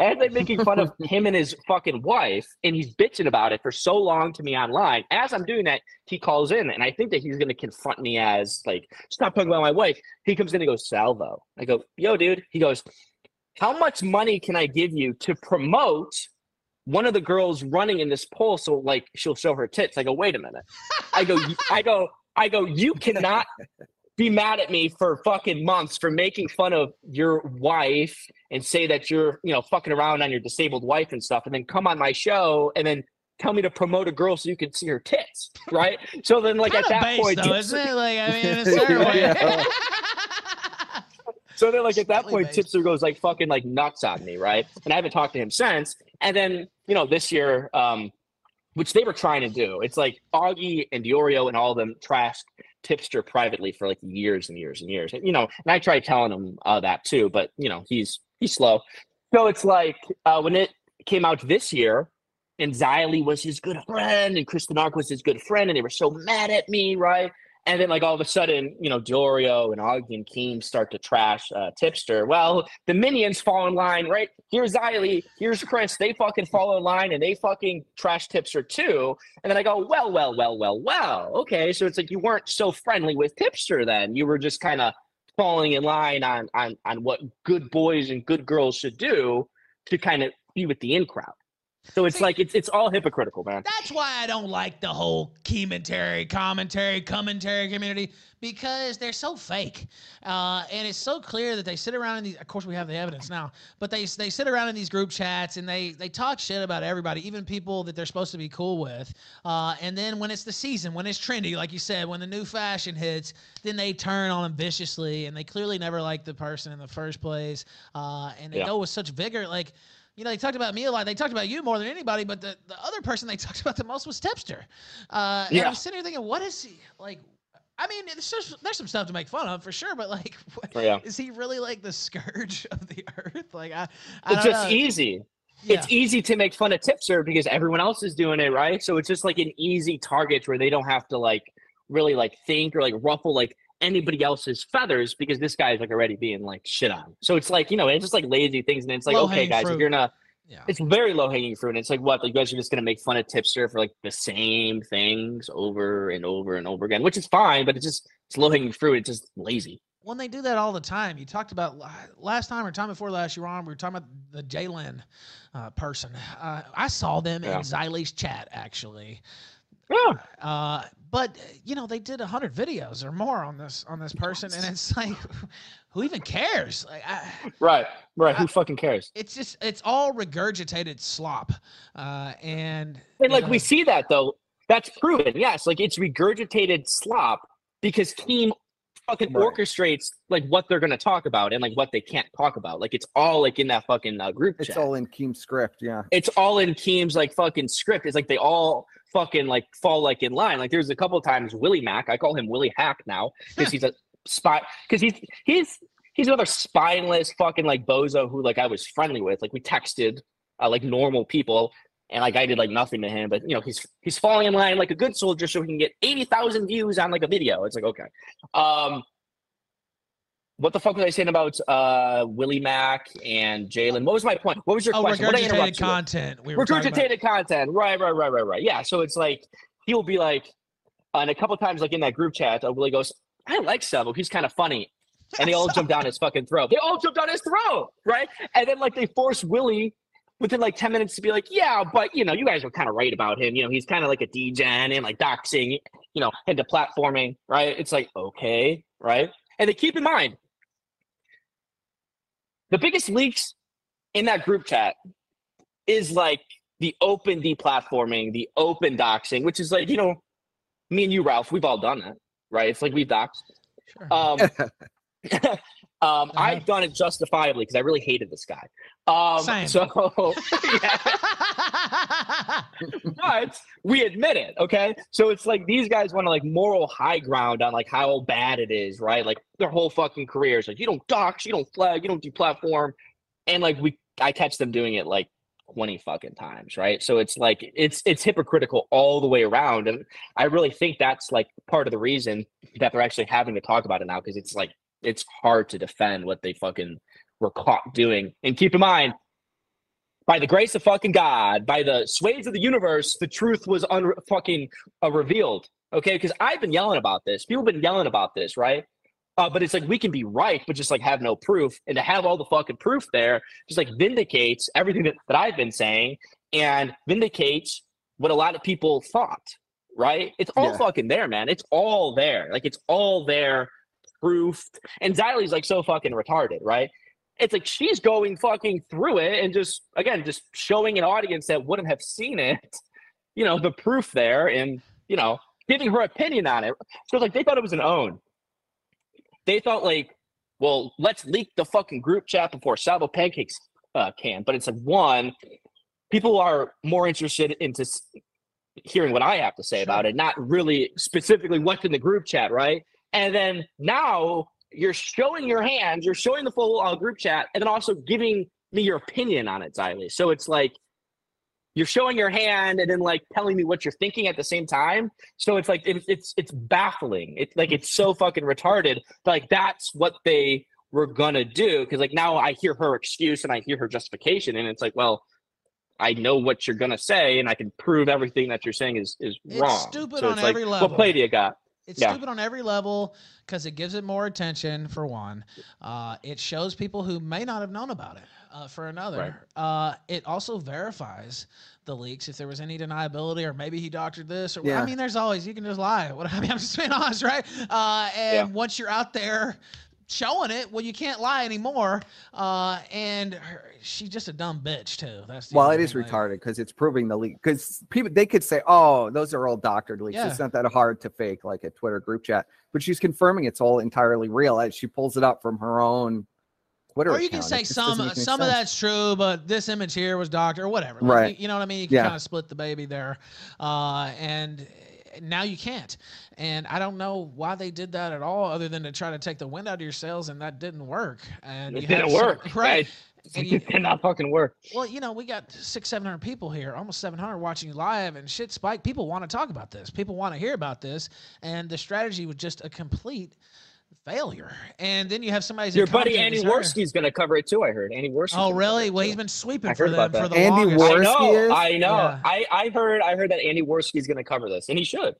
As I'm making fun of him and his fucking wife, and he's bitching about it for so long to me online, as I'm doing that, he calls in, and I think that he's going to confront me as, like, stop talking about my wife. He comes in and goes, Salvo. I go, yo, dude. He goes, how much money can I give you to promote one of the girls running in this poll so, like, she'll show her tits? I go, wait a minute. I go, I go, I go, you cannot be mad at me for fucking months for making fun of your wife and say that you're, you know, fucking around on your disabled wife and stuff, and then come on my show and then tell me to promote a girl so you can see her tits, right? So then, like, kind at that base, point, though, isn't it? Like, I mean, it's yeah. So then, like, at that really point, based. Tipster goes like fucking like nuts on me, right? And I haven't talked to him since. And then, you know, this year, um, which they were trying to do, it's like Augie and DeOrio and all of them trashed Tipster privately for like years and years and years, and, you know, and I tried telling him uh, that too, but you know, he's he's slow. So it's like uh, when it came out this year, and Zylie was his good friend, and Kristen Ark was his good friend, and they were so mad at me, right? And then like all of a sudden, you know, DeOrio and Augie and Keem start to trash uh, Tipster. Well, the minions fall in line, right? Here's Zylie, here's Chris. They fucking fall in line and they fucking trash Tipster too. And then I go, well, well, well, well, well. Okay, so it's like you weren't so friendly with Tipster then. You were just kind of falling in line on on on what good boys and good girls should do to kind of be with the in crowd. So it's See, like, it's it's all hypocritical, man. That's why I don't like the whole Kementary, commentary, commentary community, because they're so fake. Uh, and it's so clear that they sit around in these, of course we have the evidence now, but they they sit around in these group chats and they, they talk shit about everybody, even people that they're supposed to be cool with. Uh, and then when it's the season, when it's trendy, like you said, when the new fashion hits, then they turn on them viciously, and they clearly never liked the person in the first place. Uh, and they yeah. go with such vigor, like... You know, they talked about me a lot. They talked about you more than anybody, but the, the other person they talked about the most was Tipster. Uh, yeah. And I was sitting here thinking, what is he, like, I mean, it's just, there's some stuff to make fun of for sure, but, like, what, oh, yeah. is he really, like, the scourge of the earth? Like, I, I It's don't just know. easy. Yeah. It's easy to make fun of Tipster because everyone else is doing it, right? So it's just, like, an easy target where they don't have to, like, really, like, think or, like, ruffle, like, anybody else's feathers, because this guy's like already being like shit on. So it's like, you know, it's just like lazy things, and it's like, okay, guys, if you're not, yeah. it's very low hanging fruit. And it's like, what, like, you guys are just gonna make fun of Tipster for like the same things over and over and over again, which is fine, but it's just it's low hanging fruit. It's just lazy. When they do that all the time, you talked about last time or time before last, you were on, we were talking about the Jaylen uh, person. Uh, I saw them yeah. in Zylie's chat actually. Yeah. Uh, but you know, they did a hundred videos or more on this on this person, and it's like, who even cares? Like, I, right, right. I, who fucking cares? It's just it's all regurgitated slop, uh, and and like know. we see that though. That's proven. Yes, like it's regurgitated slop because Keem fucking right. orchestrates like what they're gonna talk about and like what they can't talk about. Like it's all like in that fucking uh, group. It's chat. all in Keem's script. Yeah. It's all in Keem's like fucking script. It's like they all. fucking like fall like in line. Like there's a couple of times Willie Mack, I call him Willie Hack now because he's a spot because he's he's he's another spineless fucking like bozo who like I was friendly with. Like we texted uh, like normal people. And like I did like nothing to him, but you know he's he's falling in line like a good soldier, so he can get eighty thousand views on like a video. It's like okay, um, what the fuck was I saying about uh, Willie Mack and Jaylen? What was my point? What was your oh, question? Regurgitated what I content. We were regurgitated content. Right, right, right, right, right. Yeah. So it's like he will be like, and a couple of times like in that group chat, uh, Willie goes, "I like Salvo. He's kind of funny," and they all jump down his fucking throat. They all jump down his throat, right? And then like they force Willie within like ten minutes to be like, yeah, but you know, you guys were kind of right about him. You know, he's kind of like a D-gen and like doxing, you know, into platforming, right? It's like, okay, right? And they keep in mind, the biggest leaks in that group chat is like the open deplatforming, the open doxing, which is like, you know, me and you, Ralph, we've all done that, right? It's like we've doxed. Sure. Um, Um, uh-huh. I've done it justifiably because I really hated this guy. Um, Same. So, yeah. But we admit it, okay? So it's like these guys want to like moral high ground on like how bad it is, right? Like their whole fucking career is like you don't dox, you don't flag, you don't deplatform, and like we, I catch them doing it like twenty fucking times, right? So it's like it's it's hypocritical all the way around, and I really think that's like part of the reason that they're actually having to talk about it now because it's like. It's hard to defend what they fucking were caught doing. And keep in mind, by the grace of fucking God, by the sways of the universe, the truth was un- fucking uh, revealed, okay? Because I've been yelling about this. People have been yelling about this, right? Uh, but it's like we can be right, but just like have no proof. And to have all the fucking proof there just like vindicates everything that, that I've been saying and vindicates what a lot of people thought, right? It's all yeah. fucking there, man. It's all there. Like it's all there. Proofed. And Zylie's like so fucking retarded, right? It's like she's going fucking through it and just again just showing an audience that wouldn't have seen it, you know, the proof there and you know giving her opinion on it. So like they thought it was an own. They thought like, well, let's leak the fucking group chat before Salvo Pancakes uh, can. But it's like one, people are more interested into hearing what I have to say about it, not really specifically what's in the group chat, right? And then now you're showing your hands, you're showing the full uh, group chat, and then also giving me your opinion on it, Zylie. So it's like you're showing your hand and then like telling me what you're thinking at the same time. So it's like it, it's it's baffling. It's like it's so fucking retarded. Like that's what they were gonna do because like now I hear her excuse and I hear her justification, and it's like, well, I know what you're gonna say, and I can prove everything that you're saying is is it's wrong. Stupid so on it's every like, level. What play do you got? It's yeah. stupid on every level because it gives it more attention, for one. Uh, it shows people who may not have known about it, uh, for another. Right. Uh, it also verifies the leaks if there was any deniability or maybe he doctored this. Or yeah. I mean, there's always – you can just lie. What, I mean, I'm just being honest, right? Uh, and yeah. once you're out there showing it, well, you can't lie anymore. Uh, and her, she's just a dumb bitch, too. That's well, it is like. retarded because it's proving the leak. Because people, they could say, oh, those are all doctored leaks. Yeah. It's not that hard to fake like a Twitter group chat. But she's confirming it's all entirely real as she pulls it up from her own Twitter account. Or you can say some some sense. of that's true, but this image here was doctored or whatever. Like, right. You, you know what I mean? You can yeah. kind of split the baby there. Uh, and... now you can't. And I don't know why they did that at all other than to try to take the wind out of your sails, and that didn't work. And it didn't work. Right. And you, it did not fucking work. Well, you know, we got six, seven hundred people here, almost seven hundred watching live and shit spike. People want to talk about this. People want to hear about this. And the strategy was just a complete failure. And then you have somebody's your buddy Andy Warski's going to cover it too. I heard Andy Warski. Oh, really? Well, he's been sweeping for them for the Andy longest. I know. I know. Yeah. I I heard. I heard that Andy Warski's going to cover this, and he should.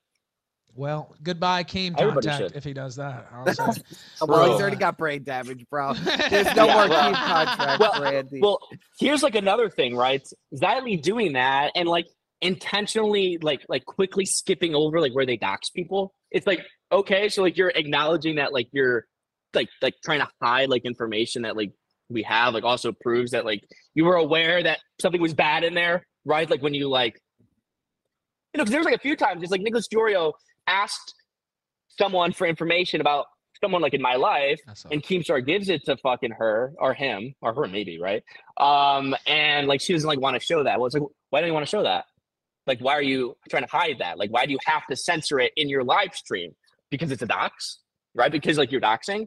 Well, goodbye, Keem Contact, if he does that. Well, he's already got brain damage, bro. There's no yeah, more well, Keem Contact well, for Andy. Well, here's like another thing, right? Zylie doing that and like intentionally, like like quickly skipping over like where they dox people. It's like. Okay, so like you're acknowledging that like you're like like trying to hide like information that like we have like also proves that like you were aware that something was bad in there, right? Like when you like you know, because there's like a few times it's like Nicholas DeOrio asked someone for information about someone like in my life, and Keemstar gives it to fucking her or him or her maybe, right? Um, and like she doesn't like want to show that. Well, it's like why don't you want to show that? Like, why are you trying to hide that? Like, why do you have to censor it in your live stream? Because it's a dox, right? Because like you're doxing.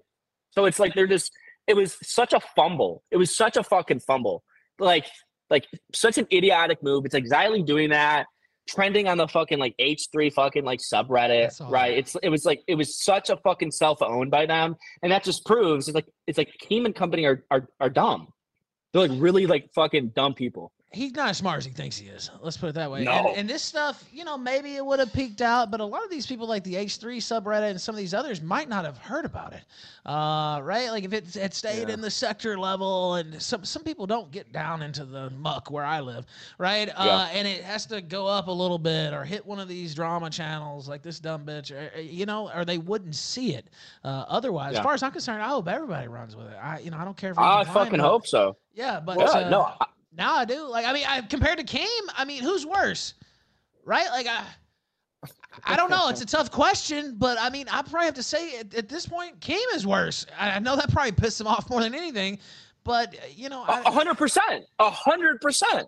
So it's like, they're just, it was such a fumble. It was such a fucking fumble. Like, like such an idiotic move. It's like Zylie doing that, trending on the fucking like H three fucking like subreddit, right? It's, it was like, it was such a fucking self-owned by them. And that just proves it's like, it's like Keem and company are, are, are dumb. They're like really like fucking dumb people. He's not as smart as he thinks he is. Let's put it that way. No. And, and this stuff, you know, maybe it would have peaked out, but a lot of these people like the H three subreddit and some of these others might not have heard about it, uh, right? Like if it had stayed yeah. in the sector level, and some some people don't get down into the muck where I live, right? Yeah. Uh, and it has to go up a little bit or hit one of these drama channels like this dumb bitch, or, you know, or they wouldn't see it. Uh, otherwise, yeah. as far as I'm concerned, I hope everybody runs with it. I, you know, I don't care if I fucking it. hope so. Yeah, but yeah, uh, no. I Now I do. Like, I mean, I compared to Keem, I mean, who's worse? Right? Like, I I don't know. It's a tough question, but I mean, I probably have to say at, at this point, Keem is worse. I, I know that probably pissed him off more than anything, but, you know. I, one hundred percent. one hundred percent.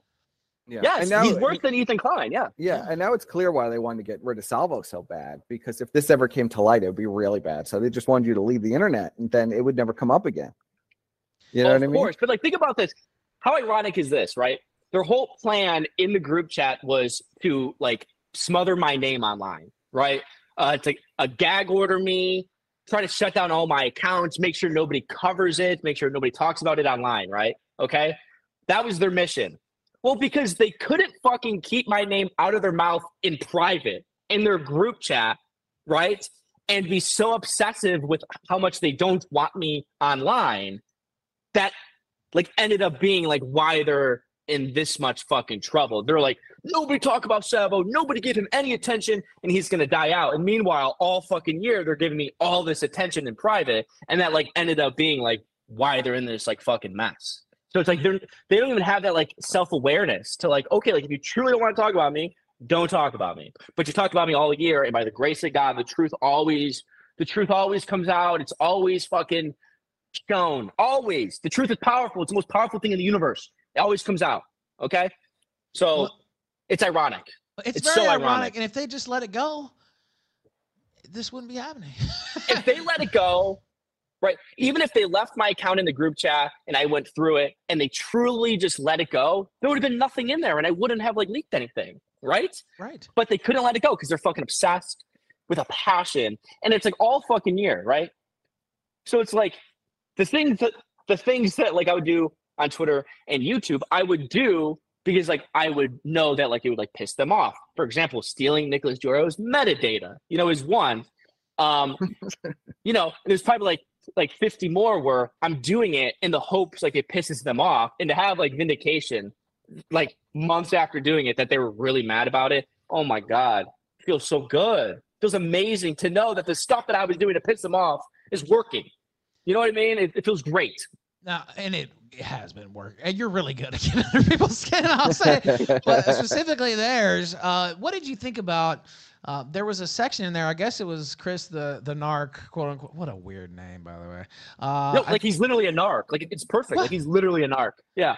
Yeah. Yes, and now, he's worse than Ethan Klein, yeah. Yeah, and now it's clear why they wanted to get rid of Salvo so bad, because if this ever came to light, it would be really bad. So they just wanted you to leave the internet, and then it would never come up again. You know well, what I mean? Of course, but, like, think about this. How ironic is this, right? Their whole plan in the group chat was to like smother my name online, right? Uh, to uh, gag order me, try to shut down all my accounts, make sure nobody covers it, make sure nobody talks about it online, right? Okay, that was their mission. Well, because they couldn't fucking keep my name out of their mouth in private, in their group chat, right? And be so obsessive with how much they don't want me online that like ended up being like why they're in this much fucking trouble. They're like, nobody talk about Salvo, nobody give him any attention, and he's gonna die out. And meanwhile, all fucking year they're giving me all this attention in private, and that like ended up being like why they're in this like fucking mess. So it's like they're they don't even have that like self-awareness to like, okay, like if you truly don't want to talk about me, don't talk about me. But you talk about me all year, and by the grace of God, the truth always the truth always comes out. It's always fucking shown. Always. The truth is powerful. It's the most powerful thing in the universe. It always comes out. Okay? So well, it's ironic. It's, it's very so ironic. ironic. And if they just let it go, this wouldn't be happening. If they let it go, right? Even if they left my account in the group chat and I went through it and they truly just let it go, there would have been nothing in there and I wouldn't have like leaked anything. Right? Right. But they couldn't let it go because they're fucking obsessed with a passion. And it's like all fucking year, right? So it's like The things that the things that like I would do on Twitter and YouTube, I would do because like I would know that like it would like piss them off. For example, stealing Nicholas DeOrio's metadata, you know, is one. Um, you know, there's probably like like fifty more where I'm doing it in the hopes like it pisses them off, and to have like vindication like months after doing it that they were really mad about it. Oh my God, it feels so good. It feels amazing to know that the stuff that I was doing to piss them off is working. You know what I mean? It, it feels great. No, and it, it has been work. And you're really good at getting other people's skin, I'll say. But specifically theirs, uh, what did you think about, uh, there was a section in there, I guess it was Chris the the Nark, quote unquote. What a weird name, by the way. Uh, no, like I, he's literally a narc. Like it's perfect. What? Like he's literally a narc. Yeah.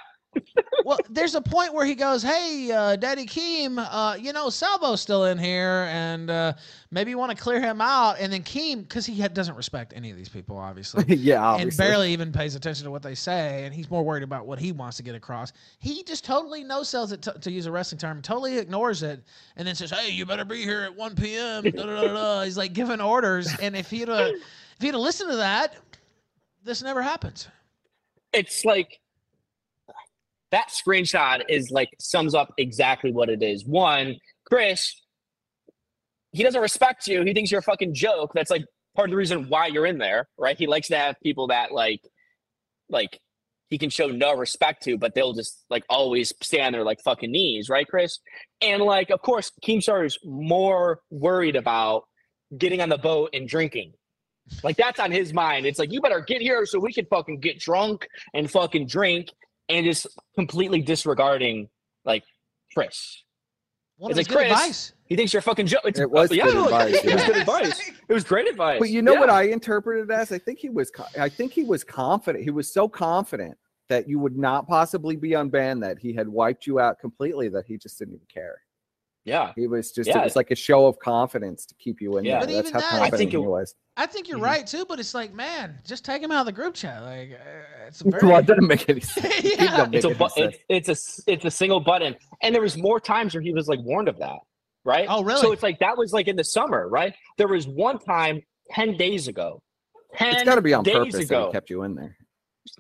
Well, there's a point where he goes, hey, uh, Daddy Keem, uh, you know, Salvo's still in here, and uh, maybe you want to clear him out. And then Keem, because he had, doesn't respect any of these people, obviously. Yeah, obviously. And barely even pays attention to what they say, and he's more worried about what he wants to get across. He just totally no-sells it, t to use a wrestling term, totally ignores it, and then says, hey, you better be here at one P M Da, da, da, da. He's, like, giving orders. And if he'd have, if he'd have listened to that, this never happens. It's like... That screenshot is like sums up exactly what it is. One, Chris, he doesn't respect you. He thinks you're a fucking joke. That's like part of the reason why you're in there, right? He likes to have people that like, like he can show no respect to, but they'll just like always stay on their like fucking knees, right, Chris? And like, of course, Keemstar is more worried about getting on the boat and drinking. Like that's on his mind. It's like, you better get here so we can fucking get drunk and fucking drink. And just completely disregarding, like, Chris. What is like, good Chris, advice? He thinks you're a fucking joke. It was yeah, good advice. Yeah. It was good advice. It was great advice. But you know yeah. what I interpreted it as? I think he was. I think he was confident. He was so confident that you would not possibly be unbanned that he had wiped you out completely that he just didn't even care. Yeah, he was just yeah. it was like a show of confidence to keep you in yeah. there. But that's even how that, confident I think it, he was. I think you're mm-hmm. right too, but it's like, man, just take him out of the group chat. Like, uh, it's a very... well, it doesn't make any sense. yeah. Make it's, a bu- sense. It, it's a it's a single button, and there was more times where he was like warned of that, right? Oh, really? So it's like that was like in the summer, right? There was one time ten days ago. ten it's got to be on purpose ago, that he kept you in there.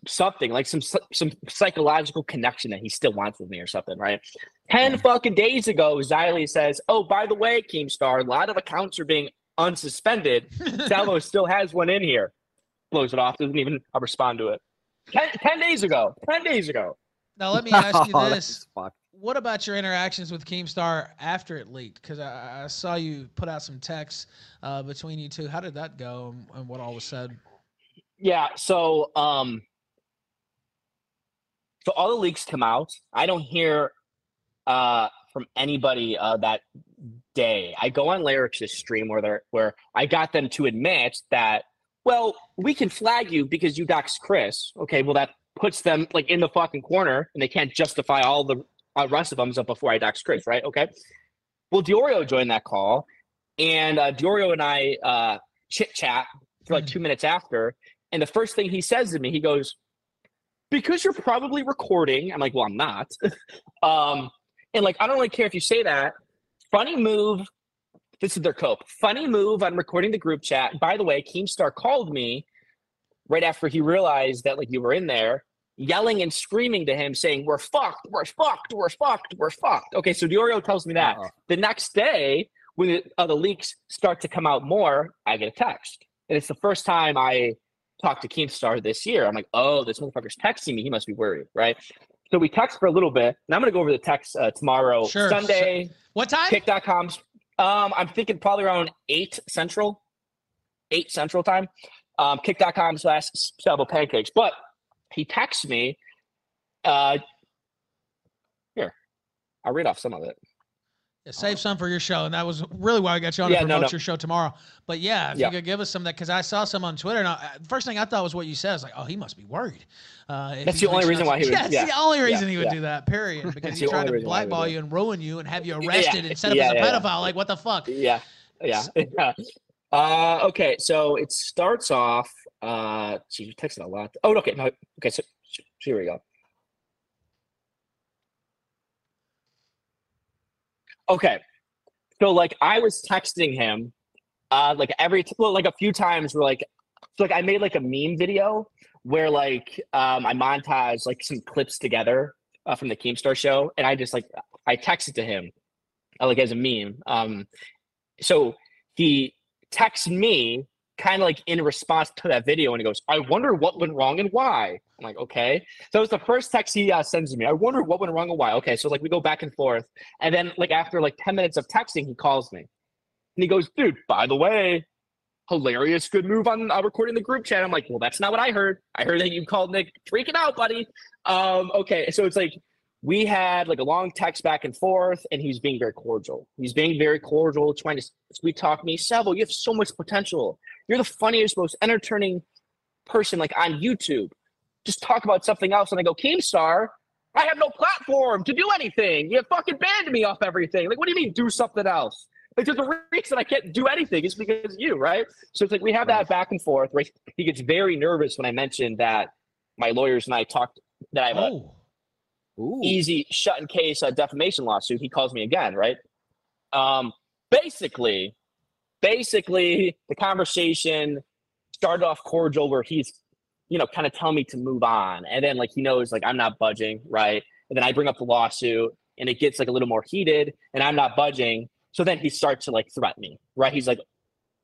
Something like some some psychological connection that he still wants with me or something, right? Ten fucking days ago, Zylie says, "Oh, by the way, Keemstar, a lot of accounts are being unsuspended. Salvo still has one in here." Blows it off. Doesn't even respond to it. Ten, ten days ago. Ten days ago. Now let me ask you oh, this: what about your interactions with Keemstar after it leaked? Because I, I saw you put out some texts uh, between you two. How did that go, and, and what all was said? Yeah. So. Um, So all the leaks come out. I don't hear uh, from anybody uh, that day. I go on Lyrics' stream where they're, where I got them to admit that, well, we can flag you because you doxed Chris. Okay, well, that puts them like in the fucking corner, and they can't justify all the uh, rest of them up before I doxed Chris, right? Okay. Well, DeOrio joined that call, and uh, DeOrio and I uh, chit-chat for like two minutes after, and the first thing he says to me, he goes, "Because you're probably recording." I'm like, well, I'm not. um, and like, I don't really care if you say that. Funny move. This is their cope. Funny move. I'm recording the group chat. By the way, Keemstar called me right after he realized that like you were in there, yelling and screaming to him, saying, "We're fucked. We're fucked. We're fucked. We're fucked." Okay, so DeOrio tells me that. Uh-huh. The next day, when the, uh, the leaks start to come out more, I get a text. And it's the first time I talk to Keemstar this year. I'm like, oh, this motherfucker's texting me. He must be worried, right? So we text for a little bit, and I'm going to go over the text uh, tomorrow, sure, Sunday. Sure. What time? Kick dot com. Um, I'm thinking probably around eight Central. eight Central time. Um, Kick dot com slash Salvo Pancakes. But he texts me. Uh, here. I'll read off some of it. Yeah, save some for your show, and that was really why I got you on yeah, to promote no, no. your show tomorrow. But yeah, if yeah. you could give us some of that, because I saw some on Twitter, and I, first thing I thought was what you said. I was like, oh, he must be worried. Uh, that's the only reason why he would. Yeah, that's the only reason he would do that. Period, because he tried to blackball you and ruin you and have you arrested yeah. and set up yeah, as a yeah, pedophile. Yeah. Like, what the fuck? Yeah, yeah. yeah. Uh, okay, so it starts off. Uh, geez, you texted a lot. Oh, okay, no, okay. So here we go. Okay, so like I was texting him, uh, like every t- like a few times. Where like, so, like I made like a meme video where like um, I montage like some clips together uh, from the Keemstar show, and I just like I texted to him, uh, like as a meme. Um, so he texts me kind of like in response to that video, and he goes, "I wonder what went wrong and why." I'm like, okay. So it's the first text he uh, sends to me. I wonder what went wrong and why. Okay, so like we go back and forth, and then like after like ten minutes of texting, he calls me, and he goes, "Dude, by the way, hilarious, good move on uh, recording the group chat." I'm like, well, that's not what I heard. I heard that you called Nick freaking out, buddy. Um, okay, so it's like we had like a long text back and forth, and he's being very cordial. He's being very cordial, trying to sweet talk me. "Salvo, you have so much potential. You're the funniest, most entertaining person like on YouTube. Just talk about something else." And I go, "Keemstar, I have no platform to do anything. You fucking banned me off everything. Like, what do you mean do something else? Like, there's a reason I can't do anything. It's because of you, right?" So it's like we have that back and forth, right? He gets very nervous when I mentioned that my lawyers and I talked that I have oh. an easy shut in case a defamation lawsuit. He calls me again, right? Um, basically... Basically, the conversation started off cordial where he's, you know, kind of telling me to move on. And then, like, he knows, like, I'm not budging, right? And then I bring up the lawsuit, and it gets, like, a little more heated, and I'm not budging. So then he starts to, like, threaten me, right? He's like,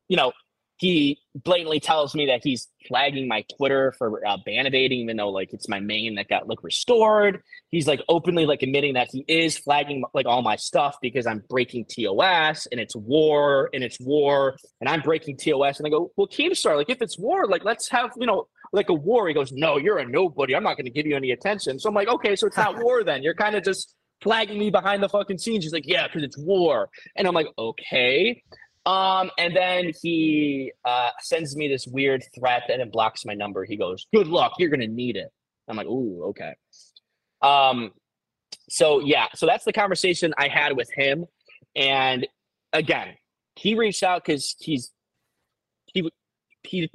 you know, he blatantly tells me that he's flagging my Twitter for uh, ban evading, even though, like, it's my main that got, like, restored. He's, like, openly, like, admitting that he is flagging, like, all my stuff because I'm breaking T O S, and it's war, and it's war, and I'm breaking T O S. And I go, well, Keemstar, like, if it's war, like, let's have, you know, like, a war. He goes, no, you're a nobody. I'm not going to give you any attention. So I'm like, okay, so it's not war then. You're kind of just flagging me behind the fucking scenes. He's like, yeah, because it's war. And I'm like, okay. Um, and then he uh, sends me this weird threat and it blocks my number. He goes, good luck. You're going to need it. I'm like, ooh, okay. Um, so yeah, so that's the conversation I had with him. And again, he reached out because he's he he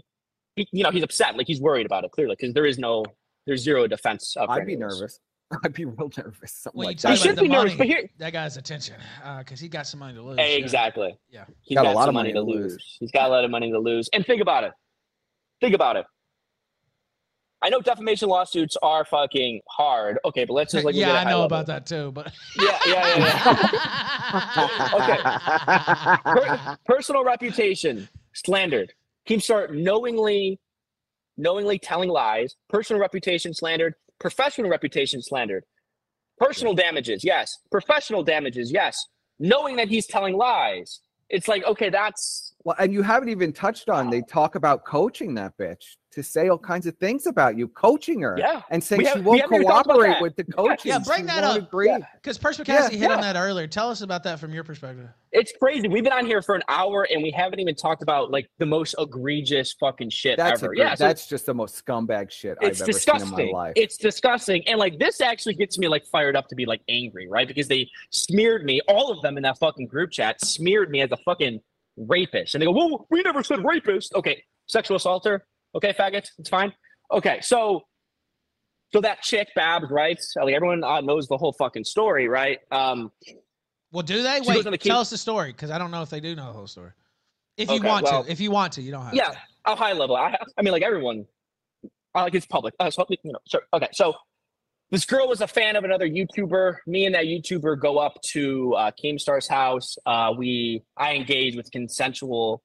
you know he's upset, like he's worried about it clearly, because there is no there's zero defense. Of I'd be nervous. I'd be real nervous. Something well, like that. I should be money, nervous, but here that guy's attention because uh, he got some money to lose. Exactly. Yeah, he's got, got a lot of money, money to lose. lose. He's got a lot of money to lose. And think about it. Think about it. I know defamation lawsuits are fucking hard. Okay, but let's just like yeah, I know level. about that too. But yeah, yeah, yeah. yeah. okay. Per- personal reputation slandered. Keemstar knowingly, knowingly telling lies. Personal reputation slandered. Professional reputation slandered. Personal damages, yes. Professional damages, yes. Knowing that he's telling lies. It's like, okay, that's... Well, and you haven't even touched on, they talk about coaching that bitch to say all kinds of things about you, coaching her. Yeah. And saying have, she won't cooperate with the coaching. Yeah, yeah bring she that up. Because yeah. Perch McCaskey yeah, hit yeah. on that earlier. Tell us about that from your perspective. It's crazy. We've been on here for an hour and we haven't even talked about like the most egregious fucking shit that's ever. A, yeah, that's so, just the most scumbag shit I've ever disgusting. seen in my life. It's disgusting. And like this actually gets me like fired up to be like angry, right? Because they smeared me, all of them in that fucking group chat smeared me as a fucking rapist. And they go, well, we never said rapist. Okay, sexual assaulter. Okay, faggots, it's fine. Okay, so so that chick, Babs, right? Like everyone uh, knows the whole fucking story, right? Um, well, do they? Wait, the tell us the story, because I don't know if they do know the whole story. If okay, you want well, to. If you want to, you don't have yeah, to. Yeah, a high level. I, I mean, like everyone, I like it's public. Uh, so, you know, so, okay, so this girl was a fan of another YouTuber. Me and that YouTuber go up to uh, Keemstar's house. Uh, we I engage with consensual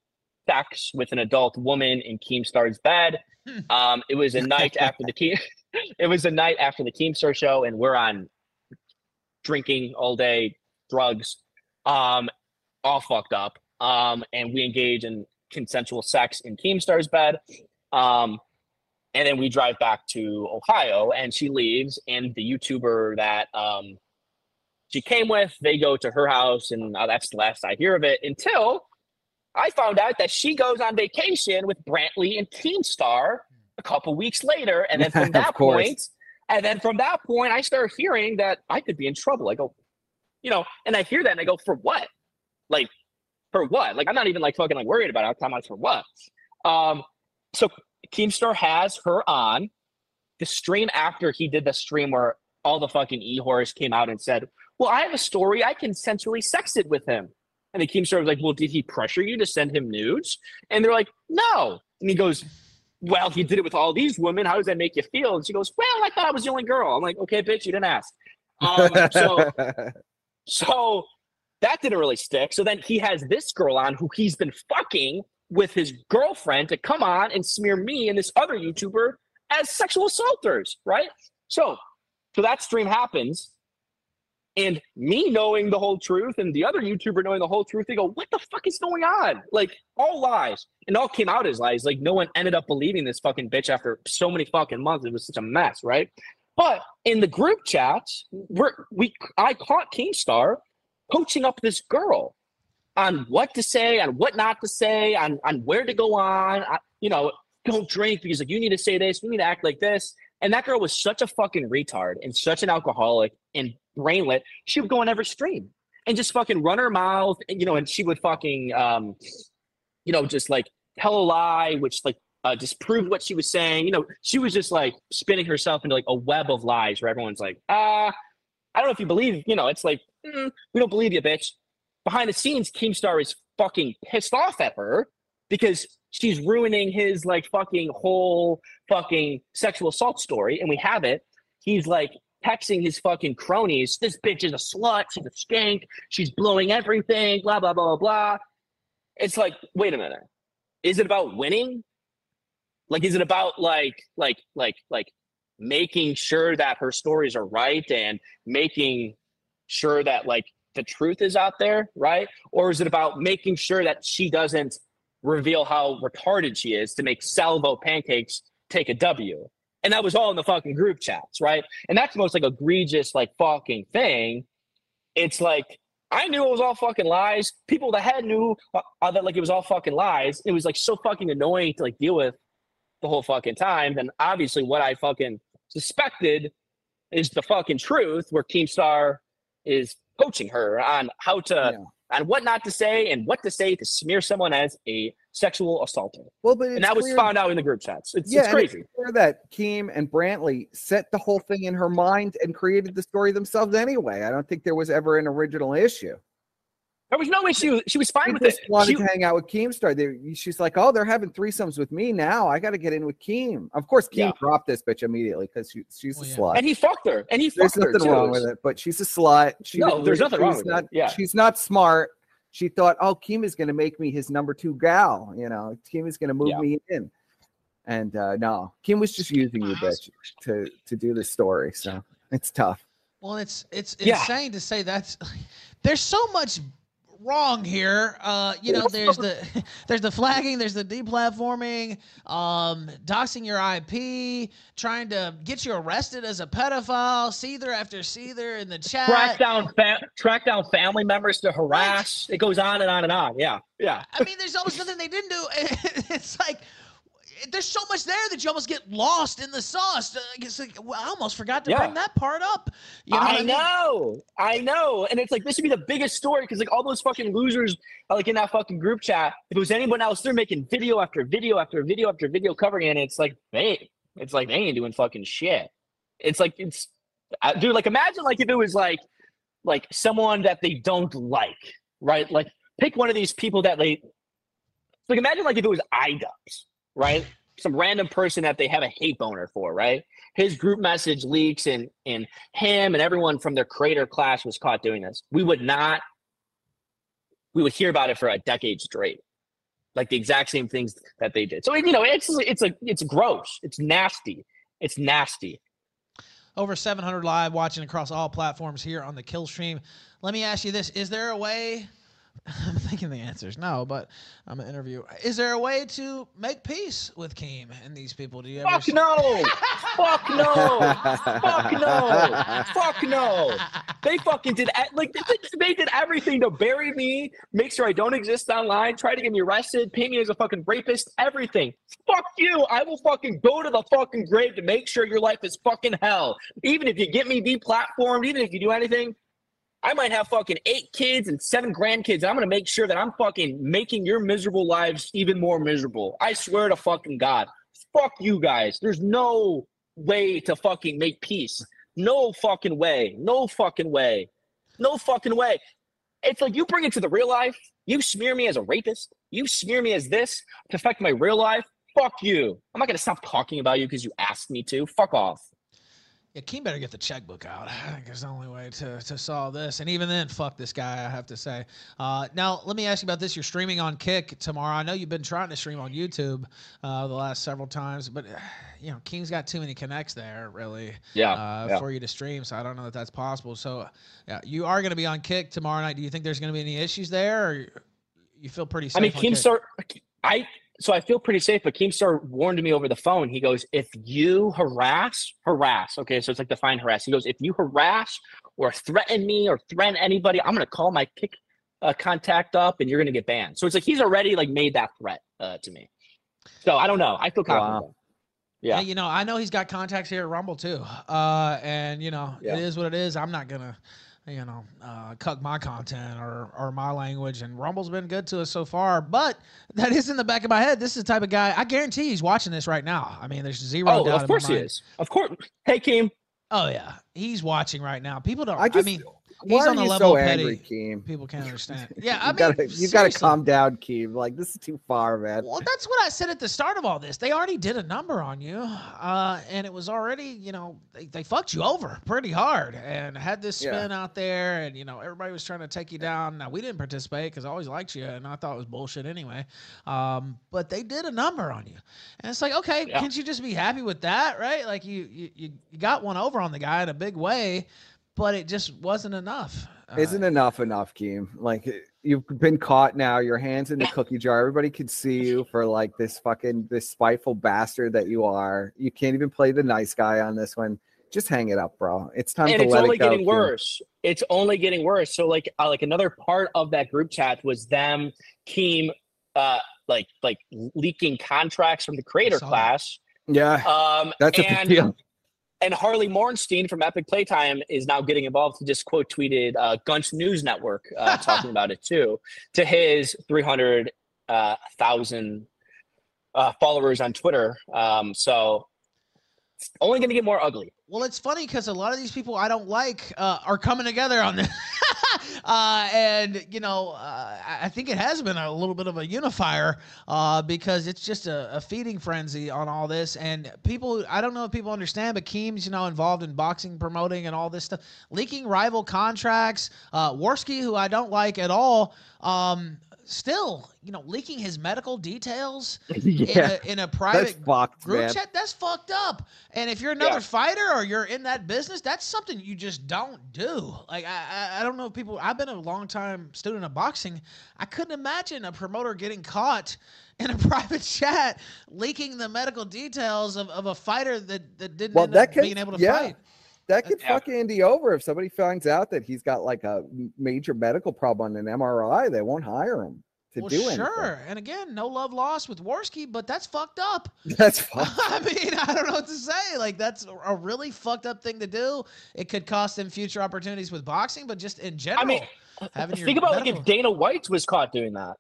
sex with an adult woman in Keemstar's bed. Um, it was a night after the Keem. It was a night after the Keemstar show, and we're on drinking all day, drugs, um, all fucked up. Um, and we engage in consensual sex in Keemstar's bed. Um, and then we drive back to Ohio, and she leaves. And the YouTuber that um, she came with, they go to her house, and uh, that's the last I hear of it until I found out that she goes on vacation with Brantley and Keemstar a couple weeks later. And then from that point, and then from that point, I start hearing that I could be in trouble. I go, you know, and I hear that and I go, for what? Like, for what? Like, I'm not even like fucking like worried about it. I'm like, for what? Um, so Keemstar has her on the stream after he did the stream where all the fucking eHorse came out and said, well, I have a story. I consensually sexed it with him. And the Keemstar was like, well, did he pressure you to send him nudes? And they're like, no. And he goes, well, he did it with all these women. How does that make you feel? And she goes, well, I thought I was the only girl. I'm like, okay, bitch, you didn't ask. Um, so, so that didn't really stick. So then he has this girl on who he's been fucking with his girlfriend to come on and smear me and this other YouTuber as sexual assaulters, right? So, so that stream happens. And me knowing the whole truth and the other YouTuber knowing the whole truth, they go, what the fuck is going on? Like, all lies. And all came out as lies. Like, no one ended up believing this fucking bitch after so many fucking months. It was such a mess, right? But in the group chats, we're, we I caught Keemstar coaching up this girl on what to say, on what not to say, on, on where to go on. I, you know, don't drink because, like, you need to say this. You need to act like this. And that girl was such a fucking retard and such an alcoholic and brainlet. She would go on every stream and just fucking run her mouth, and, you know, and she would fucking, um, you know, just like tell a lie, which like uh, disproved what she was saying. You know, she was just like spinning herself into like a web of lies where everyone's like, ah, uh, I don't know if you believe, you know, it's like, mm, we don't believe you, bitch. Behind the scenes, Keemstar is fucking pissed off at her because she's ruining his like fucking whole fucking sexual assault story. And we have it. He's like texting his fucking cronies. This bitch is a slut. She's a skank. She's blowing everything. Blah, blah, blah, blah, blah. It's like, wait a minute. Is it about winning? Like, is it about like, like, like, like making sure that her stories are right and making sure that like the truth is out there, right? Or is it about making sure that she doesn't reveal how retarded she is to make Salvo Pancakes take a W? And that was all in the fucking group chats, right? And that's the most like egregious like fucking thing. It's like, I knew it was all fucking lies. People that had knew uh, that like it was all fucking lies. It was like so fucking annoying to like deal with the whole fucking time. And obviously what I fucking suspected is the fucking truth, where Keemstar is coaching her on how to yeah. on what not to say and what to say to smear someone as a sexual assaulter. Well, but and that was found out in the group chats. It's, yeah, it's crazy. It's clear that Keem and Brantley set the whole thing in her mind and created the story themselves anyway. I don't think there was ever an original issue. There was no issue. She was fine she with just it. Wanted she wanted to hang out with Keemstar. They, she's like, oh, they're having threesomes with me now. I got to get in with Keem. Of course, Keem yeah. dropped this bitch immediately because she, she's well, a yeah. slut. And he fucked her. And he there's fucked her. There's nothing wrong with it, but she's a slut. She no, was, there's nothing wrong with not, it. Yeah. She's not smart. She thought, oh, Keem is going to make me his number two gal. You know, Keem is going to move yeah. me in. And uh, no, Keem was just using you, bitch, to, to do this story. So it's tough. Well, it's, it's insane yeah. to say that's there's so much. Wrong here. Uh, you know, there's the there's the flagging, there's the deplatforming, um, doxing your I P, trying to get you arrested as a pedophile, seether after seether in the chat. Track down, fa- track down family members to harass. It goes on and on and on. Yeah, yeah. I mean, there's almost nothing they didn't do. It's like there's so much there that you almost get lost in the sauce. It's like, well, I almost forgot to yeah. bring that part up. You know I, I mean? know. I know. And it's like, this should be the biggest story because like all those fucking losers are like in that fucking group chat. If it was anyone else, they're making video after video after video after video covering it. And it's like, they, it's like, they ain't doing fucking shit. It's like, it's, I, dude, like imagine like if it was like, like someone that they don't like, right? Like pick one of these people that they, like imagine like if it was iDubbbz. Right? Some random person that they have a hate boner for, right? His group message leaks and and him and everyone from their creator class was caught doing this. We would not, we would hear about it for a decade straight. Like the exact same things that they did. So, you know, it's it's a, it's gross. It's nasty. It's nasty. Over seven hundred live watching across all platforms here on the Killstream. Let me ask you this. Is there a way... I'm thinking the answer is no, but I'm an interviewer. Is there a way to make peace with Keem and these people? Do you ever? Fuck see- no! Fuck no! Fuck no! Fuck no! They fucking did like they did everything to bury me, make sure I don't exist online, try to get me arrested, paint me as a fucking rapist, everything. Fuck you! I will fucking go to the fucking grave to make sure your life is fucking hell. Even if you get me deplatformed, even if you do anything. I might have fucking eight kids and seven grandkids. I'm going to make sure that I'm fucking making your miserable lives even more miserable. I swear to fucking God. Fuck you guys. There's no way to fucking make peace. No fucking way. No fucking way. No fucking way. It's like you bring it to the real life. You smear me as a rapist. You smear me as this to affect my real life. Fuck you. I'm not going to stop talking about you because you asked me to. Fuck off. Yeah, Keem better get the checkbook out. I think it's the only way to, to solve this. And even then, fuck this guy, I have to say. Uh, now, let me ask you about this. You're streaming on Kick tomorrow. I know you've been trying to stream on YouTube uh, the last several times, but, you know, Keem's got too many connects there, really, yeah, uh, yeah. for you to stream, so I don't know that that's possible. So, yeah, you are going to be on Kick tomorrow night. Do you think there's going to be any issues there, or you feel pretty safe? I mean, Keemstar, I – So I feel pretty safe, but Keemstar warned me over the phone. He goes, if you harass, harass. Okay, so it's like define harass. He goes, if you harass or threaten me or threaten anybody, I'm going to call my Kick uh, contact up and you're going to get banned. So it's like he's already like made that threat uh, to me. So I don't know. I feel confident. Wow. Yeah. Hey, you know, I know he's got contacts here at Rumble too. Uh, and, you know, yeah. it is what it is. I'm not going to. you know, uh, cuck my content or, or my language, and Rumble's been good to us so far, but that is in the back of my head. This is the type of guy, I guarantee he's watching this right now. I mean, there's zero oh, doubt of course he is. Of course. Hey, Keem. Oh, yeah. He's watching right now. People don't, I, just, I mean, he's on the level so of petty. Angry, Keem? People can't understand. Yeah, I you mean, you've got to calm down, Keem. Like, this is too far, man. Well, that's what I said at the start of all this. They already did a number on you, uh, and it was already, you know, they, they fucked you over pretty hard and had this spin yeah. out there, and, you know, everybody was trying to take you down. Now, we didn't participate because I always liked you, and I thought it was bullshit anyway, um, but they did a number on you. And it's like, okay, yeah. can't you just be happy with that, right? Like, you, you, you got one over on the guy in a big way, but it just wasn't enough. Uh, Isn't enough enough, Keem? Like, you've been caught now. Your hand's in the cookie jar. Everybody could see you for, like, this fucking, this spiteful bastard that you are. You can't even play the nice guy on this one. Just hang it up, bro. It's time and to it's let it go. It's only getting Keem. worse. It's only getting worse. So, like, uh, like another part of that group chat was them, Keem, uh, like, like leaking contracts from the creator class. That. Yeah. Um, That's a big deal. And Harley Morenstein from Epic Playtime is now getting involved. He just quote tweeted uh, Gunch News Network uh, talking about it too, to his three hundred thousand uh, followers on Twitter. Um, so it's only going to get more ugly. Well, it's funny because a lot of these people I don't like uh, are coming together on this. Uh, and, you know, uh, I think it has been a little bit of a unifier uh, because it's just a, a feeding frenzy on all this. And people, I don't know if people understand, but Keem's, you know, involved in boxing, promoting, and all this stuff. Leaking rival contracts. Uh, Warski, who I don't like at all, um, still, you know, leaking his medical details yeah, in, a, in a private fucked, group man. chat. That's fucked up. And if you're another yeah. fighter or you're in that business, that's something you just don't do. Like, I, I don't know if people, I've been a long time student of boxing. I couldn't imagine a promoter getting caught in a private chat leaking the medical details of, of a fighter that, that didn't well, end that up can, being able to yeah. fight. That could fuck Andy over. If somebody finds out that he's got like a major medical problem on an M R I, they won't hire him to well, do anything. Sure. And again, no love lost with Warski, but that's fucked up. That's fucked up. I mean, I don't know what to say. Like, that's a really fucked up thing to do. It could cost him future opportunities with boxing, but just in general. I mean, having think your about medical... like if Dana White was caught doing that.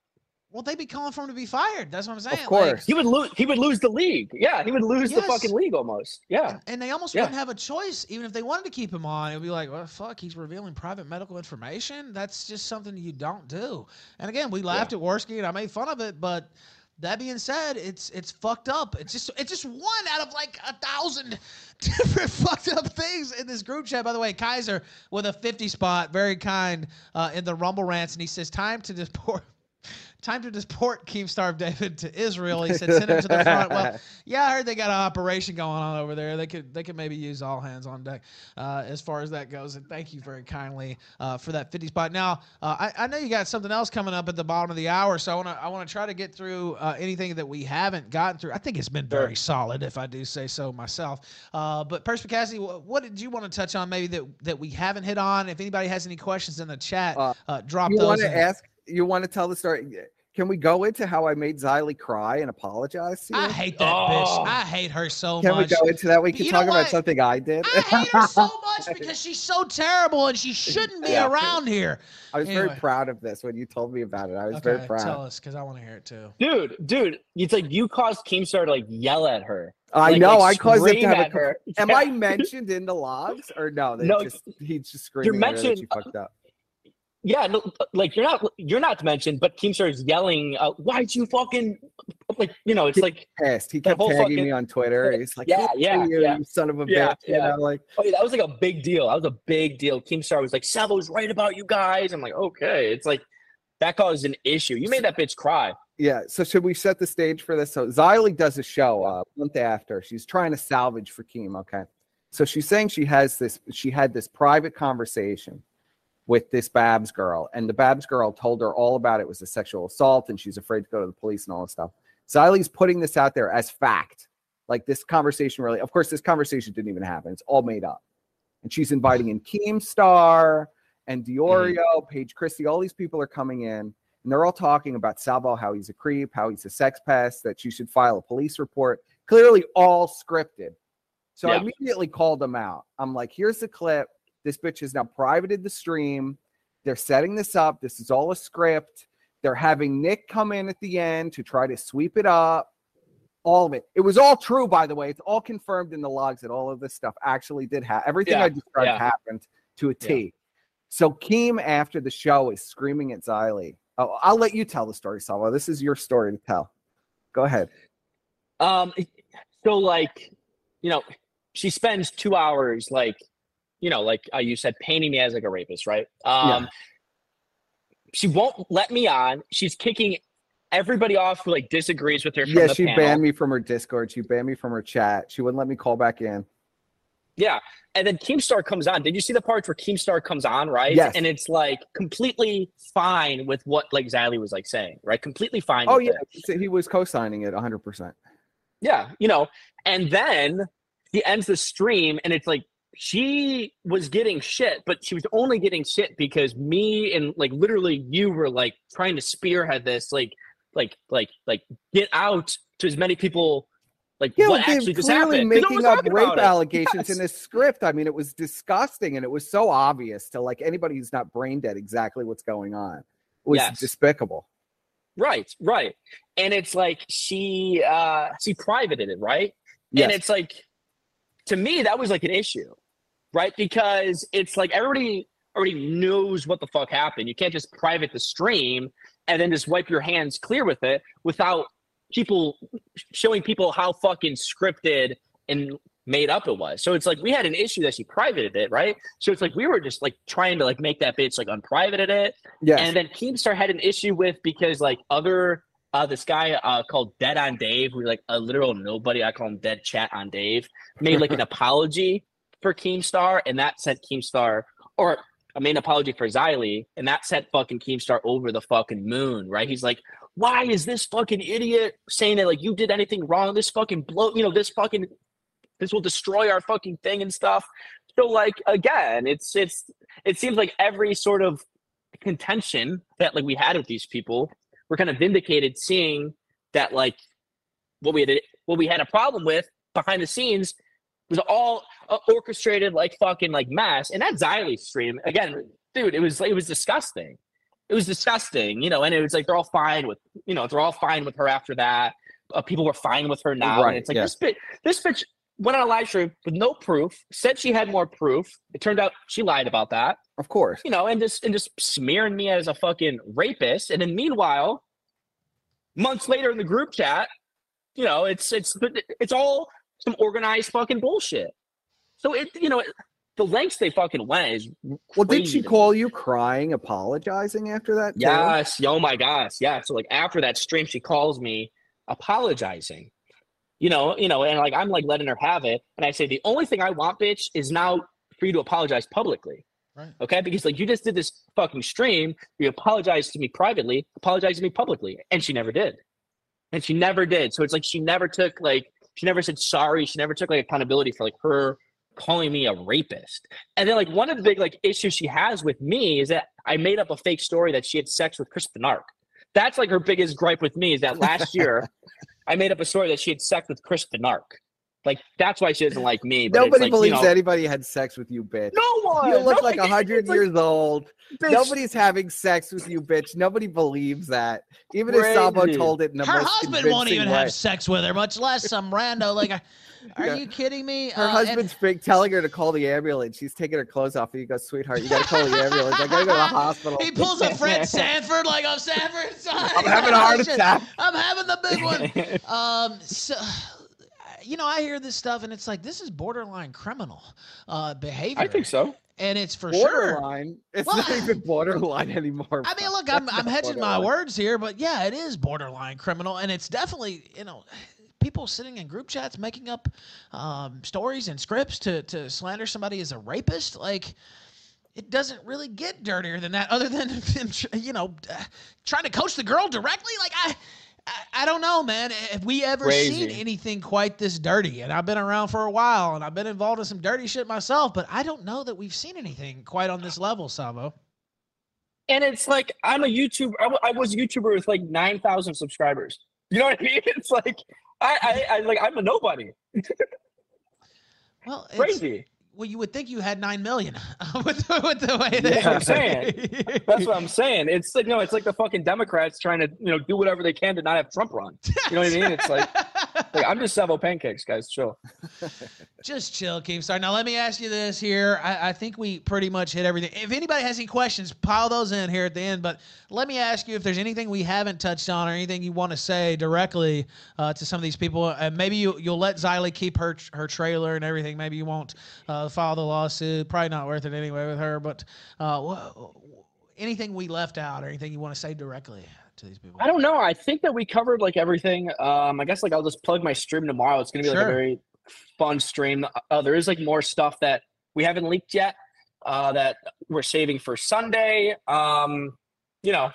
Well, they'd be calling for him to be fired. That's what I'm saying. Of course. Like, he would lose he would lose the league. Yeah, he would lose yes. the fucking league almost. Yeah. And, and they almost yeah. wouldn't have a choice, even if they wanted to keep him on. It would be like, well, fuck, he's revealing private medical information. That's just something you don't do. And again, we laughed yeah. at Warski and I made fun of it, but that being said, it's it's fucked up. It's just it's just one out of like a thousand different fucked up things in this group chat. By the way, Kaiser with a fifty spot, very kind uh, in the Rumble rants, and he says, time to deport. Time to deport Keemstar David to Israel. He said, send him to the front. Well, yeah, I heard they got an operation going on over there. They could they could maybe use all hands on deck uh, as far as that goes. And thank you very kindly uh, for that fifty spot. Now, uh, I, I know you got something else coming up at the bottom of the hour, so I want to I want to try to get through uh, anything that we haven't gotten through. I think it's been very solid, if I do say so myself. Uh, but Perspicacity, what did you want to touch on maybe that, that we haven't hit on? If anybody has any questions in the chat, uh, uh, drop you those. You want to ask? You want to tell the story? Can we go into how I made Zylie cry and apologize to you? I hate that oh. bitch. I hate her so can much. Can we go into that? We can you talk about something I did. I hate her so much because she's so terrible and she shouldn't be yeah. around here. I was anyway. very proud of this when you told me about it. I was okay, very proud. Tell us because I want to hear it too. Dude, dude, it's like you caused Keemstar to like yell at her. I like, know. Like, I caused him to have a her. Am yeah. I mentioned in the logs or no? They no, just, he's just screaming you're mentioned, that you fucked up. Yeah, no, like you're not you're not mentioned, but Keemstar is yelling, uh, "Why'd you fucking like?" You know, it's he like pissed. He kept tagging fucking, me on Twitter. He's like, "Yeah, yeah, you, yeah, you son of a yeah, bitch." Yeah. You know, like, oh, yeah, that was like a big deal. That was a big deal. Keemstar was like, "Salvo's right about you guys." I'm like, okay, it's like that caused an issue. You made that bitch cry. Yeah. So should we set the stage for this? So Zylie does a show a month after. She's trying to salvage for Keem. Okay. So she's saying she has this. She had this private conversation with this Babs girl, and the Babs girl told her all about it. It was a sexual assault and she's afraid to go to the police and all this stuff. Zylie's putting this out there as fact. Like this conversation really, of course, this conversation didn't even happen. It's all made up. And she's inviting in Keemstar and DeOrio, Paige Christie, all these people are coming in and they're all talking about Salvo, how he's a creep, how he's a sex pest, that you should file a police report. Clearly all scripted. So yeah. I immediately called them out. I'm like, here's the clip. This bitch has now privated the stream. They're setting this up. This is all a script. They're having Nick come in at the end to try to sweep it up. All of it. It was all true, by the way. It's all confirmed in the logs that all of this stuff actually did happen. Everything yeah, I described yeah. happened to a T. Yeah. So Keem, after the show, is screaming at Zylie. Oh, I'll let you tell the story, Salvo. This is your story to tell. Go ahead. Um, so, like, you know, she spends two hours, like, you know, like uh, you said, painting me as like a rapist, right? Um, yeah. She won't let me on. She's kicking everybody off who like disagrees with her. From yeah, the she panel. banned me from her Discord. She banned me from her chat. She wouldn't let me call back in. Yeah, and then Keemstar comes on. Did you see the parts where Keemstar comes on, right? Yes. And it's like completely fine with what like Zylie was like saying, right? Completely fine. Oh with yeah, it. He was co-signing it one hundred percent. Yeah, you know, and then he ends the stream, and it's like, she was getting shit, but she was only getting shit because me and like literally you were like trying to spearhead this, like, like, like, like get out to as many people Like, yeah, what actually just happened? They're clearly making up rape allegations yes. in this script. I mean, it was disgusting, and it was so obvious to, like, anybody who's not brain dead exactly what's going on. It was yes. despicable. Right, right. And it's like she uh, she privated it, right? Yes. And it's like, to me, that was like an issue, right? Because it's like everybody already knows what the fuck happened. You can't just private the stream and then just wipe your hands clear with it without people showing people how fucking scripted and made up it was. So it's like we had an issue that she privated it, right? So it's like we were just like trying to like make that bitch like unprivated it. Yeah. And then Keemstar had an issue with because like other uh this guy uh called Dead on Dave, who's like a literal nobody, I call him Dead Chat on Dave, made like an apology for Keemstar, and that sent Keemstar or I made an apology for Zylie, and that sent fucking Keemstar over the fucking moon, right? He's like, why is this fucking idiot saying that like you did anything wrong? This fucking blow, you know, this fucking this will destroy our fucking thing and stuff. So like again, it's it's it seems like every sort of contention that like we had with these people, we're kind of vindicated seeing that like what we had what we had a problem with behind the scenes was all uh, orchestrated like fucking like mess. And that Zylie stream again, dude, it was it was disgusting. It was disgusting, you know, and it was like they're all fine with, you know, they're all fine with her after that. Uh, people were fine with her now. Right, and it's like yeah. this bitch, this bitch went on a live stream with no proof, said she had more proof. It turned out she lied about that, of course, you know, and just and just smearing me as a fucking rapist. And then meanwhile, months later in the group chat, you know, it's it's it's all some organized fucking bullshit. So it, you know. It, The lengths they fucking went is crazy. Well, did she call you crying, apologizing after that? Yes. Too? Oh, my gosh. Yeah. So, like, after that stream, she calls me apologizing. You know, you know, and, like, I'm, like, letting her have it. And I say, the only thing I want, bitch, is now for you to apologize publicly. Right. Okay? Because, like, you just did this fucking stream. You apologized to me privately, apologized to me publicly. And she never did. And she never did. So, it's like she never took, like, she never said sorry. She never took, like, accountability for, like, her calling me a rapist. And then like one of the big like issues she has with me is that I made up a fake story that she had sex with Kristen Ark. That's like her biggest gripe with me, is that last year I made up a story that she had sex with Kristen Ark. Like that's why she doesn't like me. But nobody like, believes you know, anybody had sex with you, bitch. No one. You look nobody, like a hundred like, years old. Bitch. Nobody's having sex with you, bitch. Nobody believes that. Even Crazy. If Salvo told it in the her most husband won't even way. Have sex with her, much less some rando. Like, are yeah. you kidding me? Her uh, husband's and... big, telling her to call the ambulance. She's taking her clothes off, and you go, sweetheart, you gotta call the ambulance. I gotta go to the hospital. He pulls a Fred Sanford, like I'm Sanford. I'm having a heart attack. I'm having the big one. Um. So. You know, I hear this stuff, and it's like, this is borderline criminal uh, behavior. I think so. And it's for borderline. Sure. It's well, not even borderline anymore. I mean, look, I'm, I'm hedging my words here, but yeah, it is borderline criminal. And it's definitely, you know, people sitting in group chats making up um, stories and scripts to, to slander somebody as a rapist. Like, it doesn't really get dirtier than that, other than, you know, trying to coach the girl directly. Like, I... I, I don't know, man. Have we ever Crazy. Seen anything quite this dirty? And I've been around for a while, and I've been involved in some dirty shit myself, but I don't know that we've seen anything quite on this level, Salvo. And it's like, I'm a YouTuber. I, w I was a YouTuber with like nine thousand subscribers. You know what I mean? It's like, I, I, I like, I'm a nobody. Well, it's, Crazy. Well, you would think you had nine million with, with the way that yeah, I'm saying. That's what I'm saying. It's like, you know, it's like the fucking Democrats trying to, you know, do whatever they can to not have Trump run. You know what I mean? It's like, like I'm just Salvo Pancakes, guys. Chill. Just chill, Keemstar. Now, let me ask you this here. I, I think we pretty much hit everything. If anybody has any questions, pile those in here at the end. But let me ask you if there's anything we haven't touched on or anything you want to say directly uh, to some of these people. Uh, maybe you, you'll let Zylie keep her, her trailer and everything. Maybe you won't. Uh, file the lawsuit, probably not worth it anyway with her, but uh, anything we left out or anything you want to say directly to these people? I don't know. I think that we covered like everything. Um, I guess like I'll just plug my stream tomorrow. It's going to be like sure. a very fun stream. Uh, there is like more stuff that we haven't leaked yet uh, that we're saving for Sunday. Um, you know,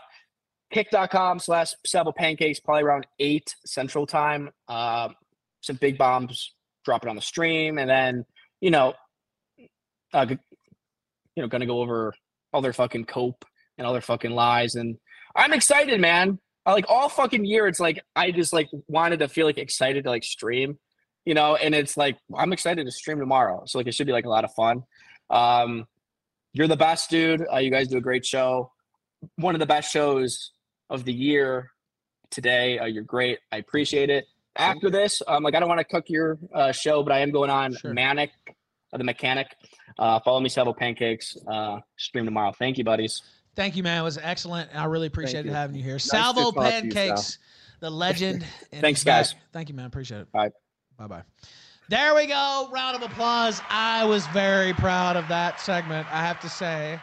kick dot com slash Salvo Pancakes, probably around eight Central Time. Uh, some big bombs dropping on the stream. And then, you know, Uh, you know, gonna go over all their fucking cope and all their fucking lies, and I'm excited, man. I, like all fucking year, it's like I just like wanted to feel like excited to like stream, you know, and it's like, I'm excited to stream tomorrow. So like, it should be like a lot of fun. Um, you're the best, dude. Uh, you guys do a great show. One of the best shows of the year today. Uh, you're great. I appreciate it. After this, um, like, I don't want to cook your uh, show, but I am going on sure. Manic, uh, the Mechanic. Uh, follow me, Salvo Pancakes. Uh, stream tomorrow. Thank you, buddies. Thank you, man. It was excellent. I really appreciated having you here. Nice Salvo Pancakes, you, the legend. Thanks, guys. Back. Thank you, man. Appreciate it. Bye. Bye-bye. There we go. Round of applause. I was very proud of that segment, I have to say.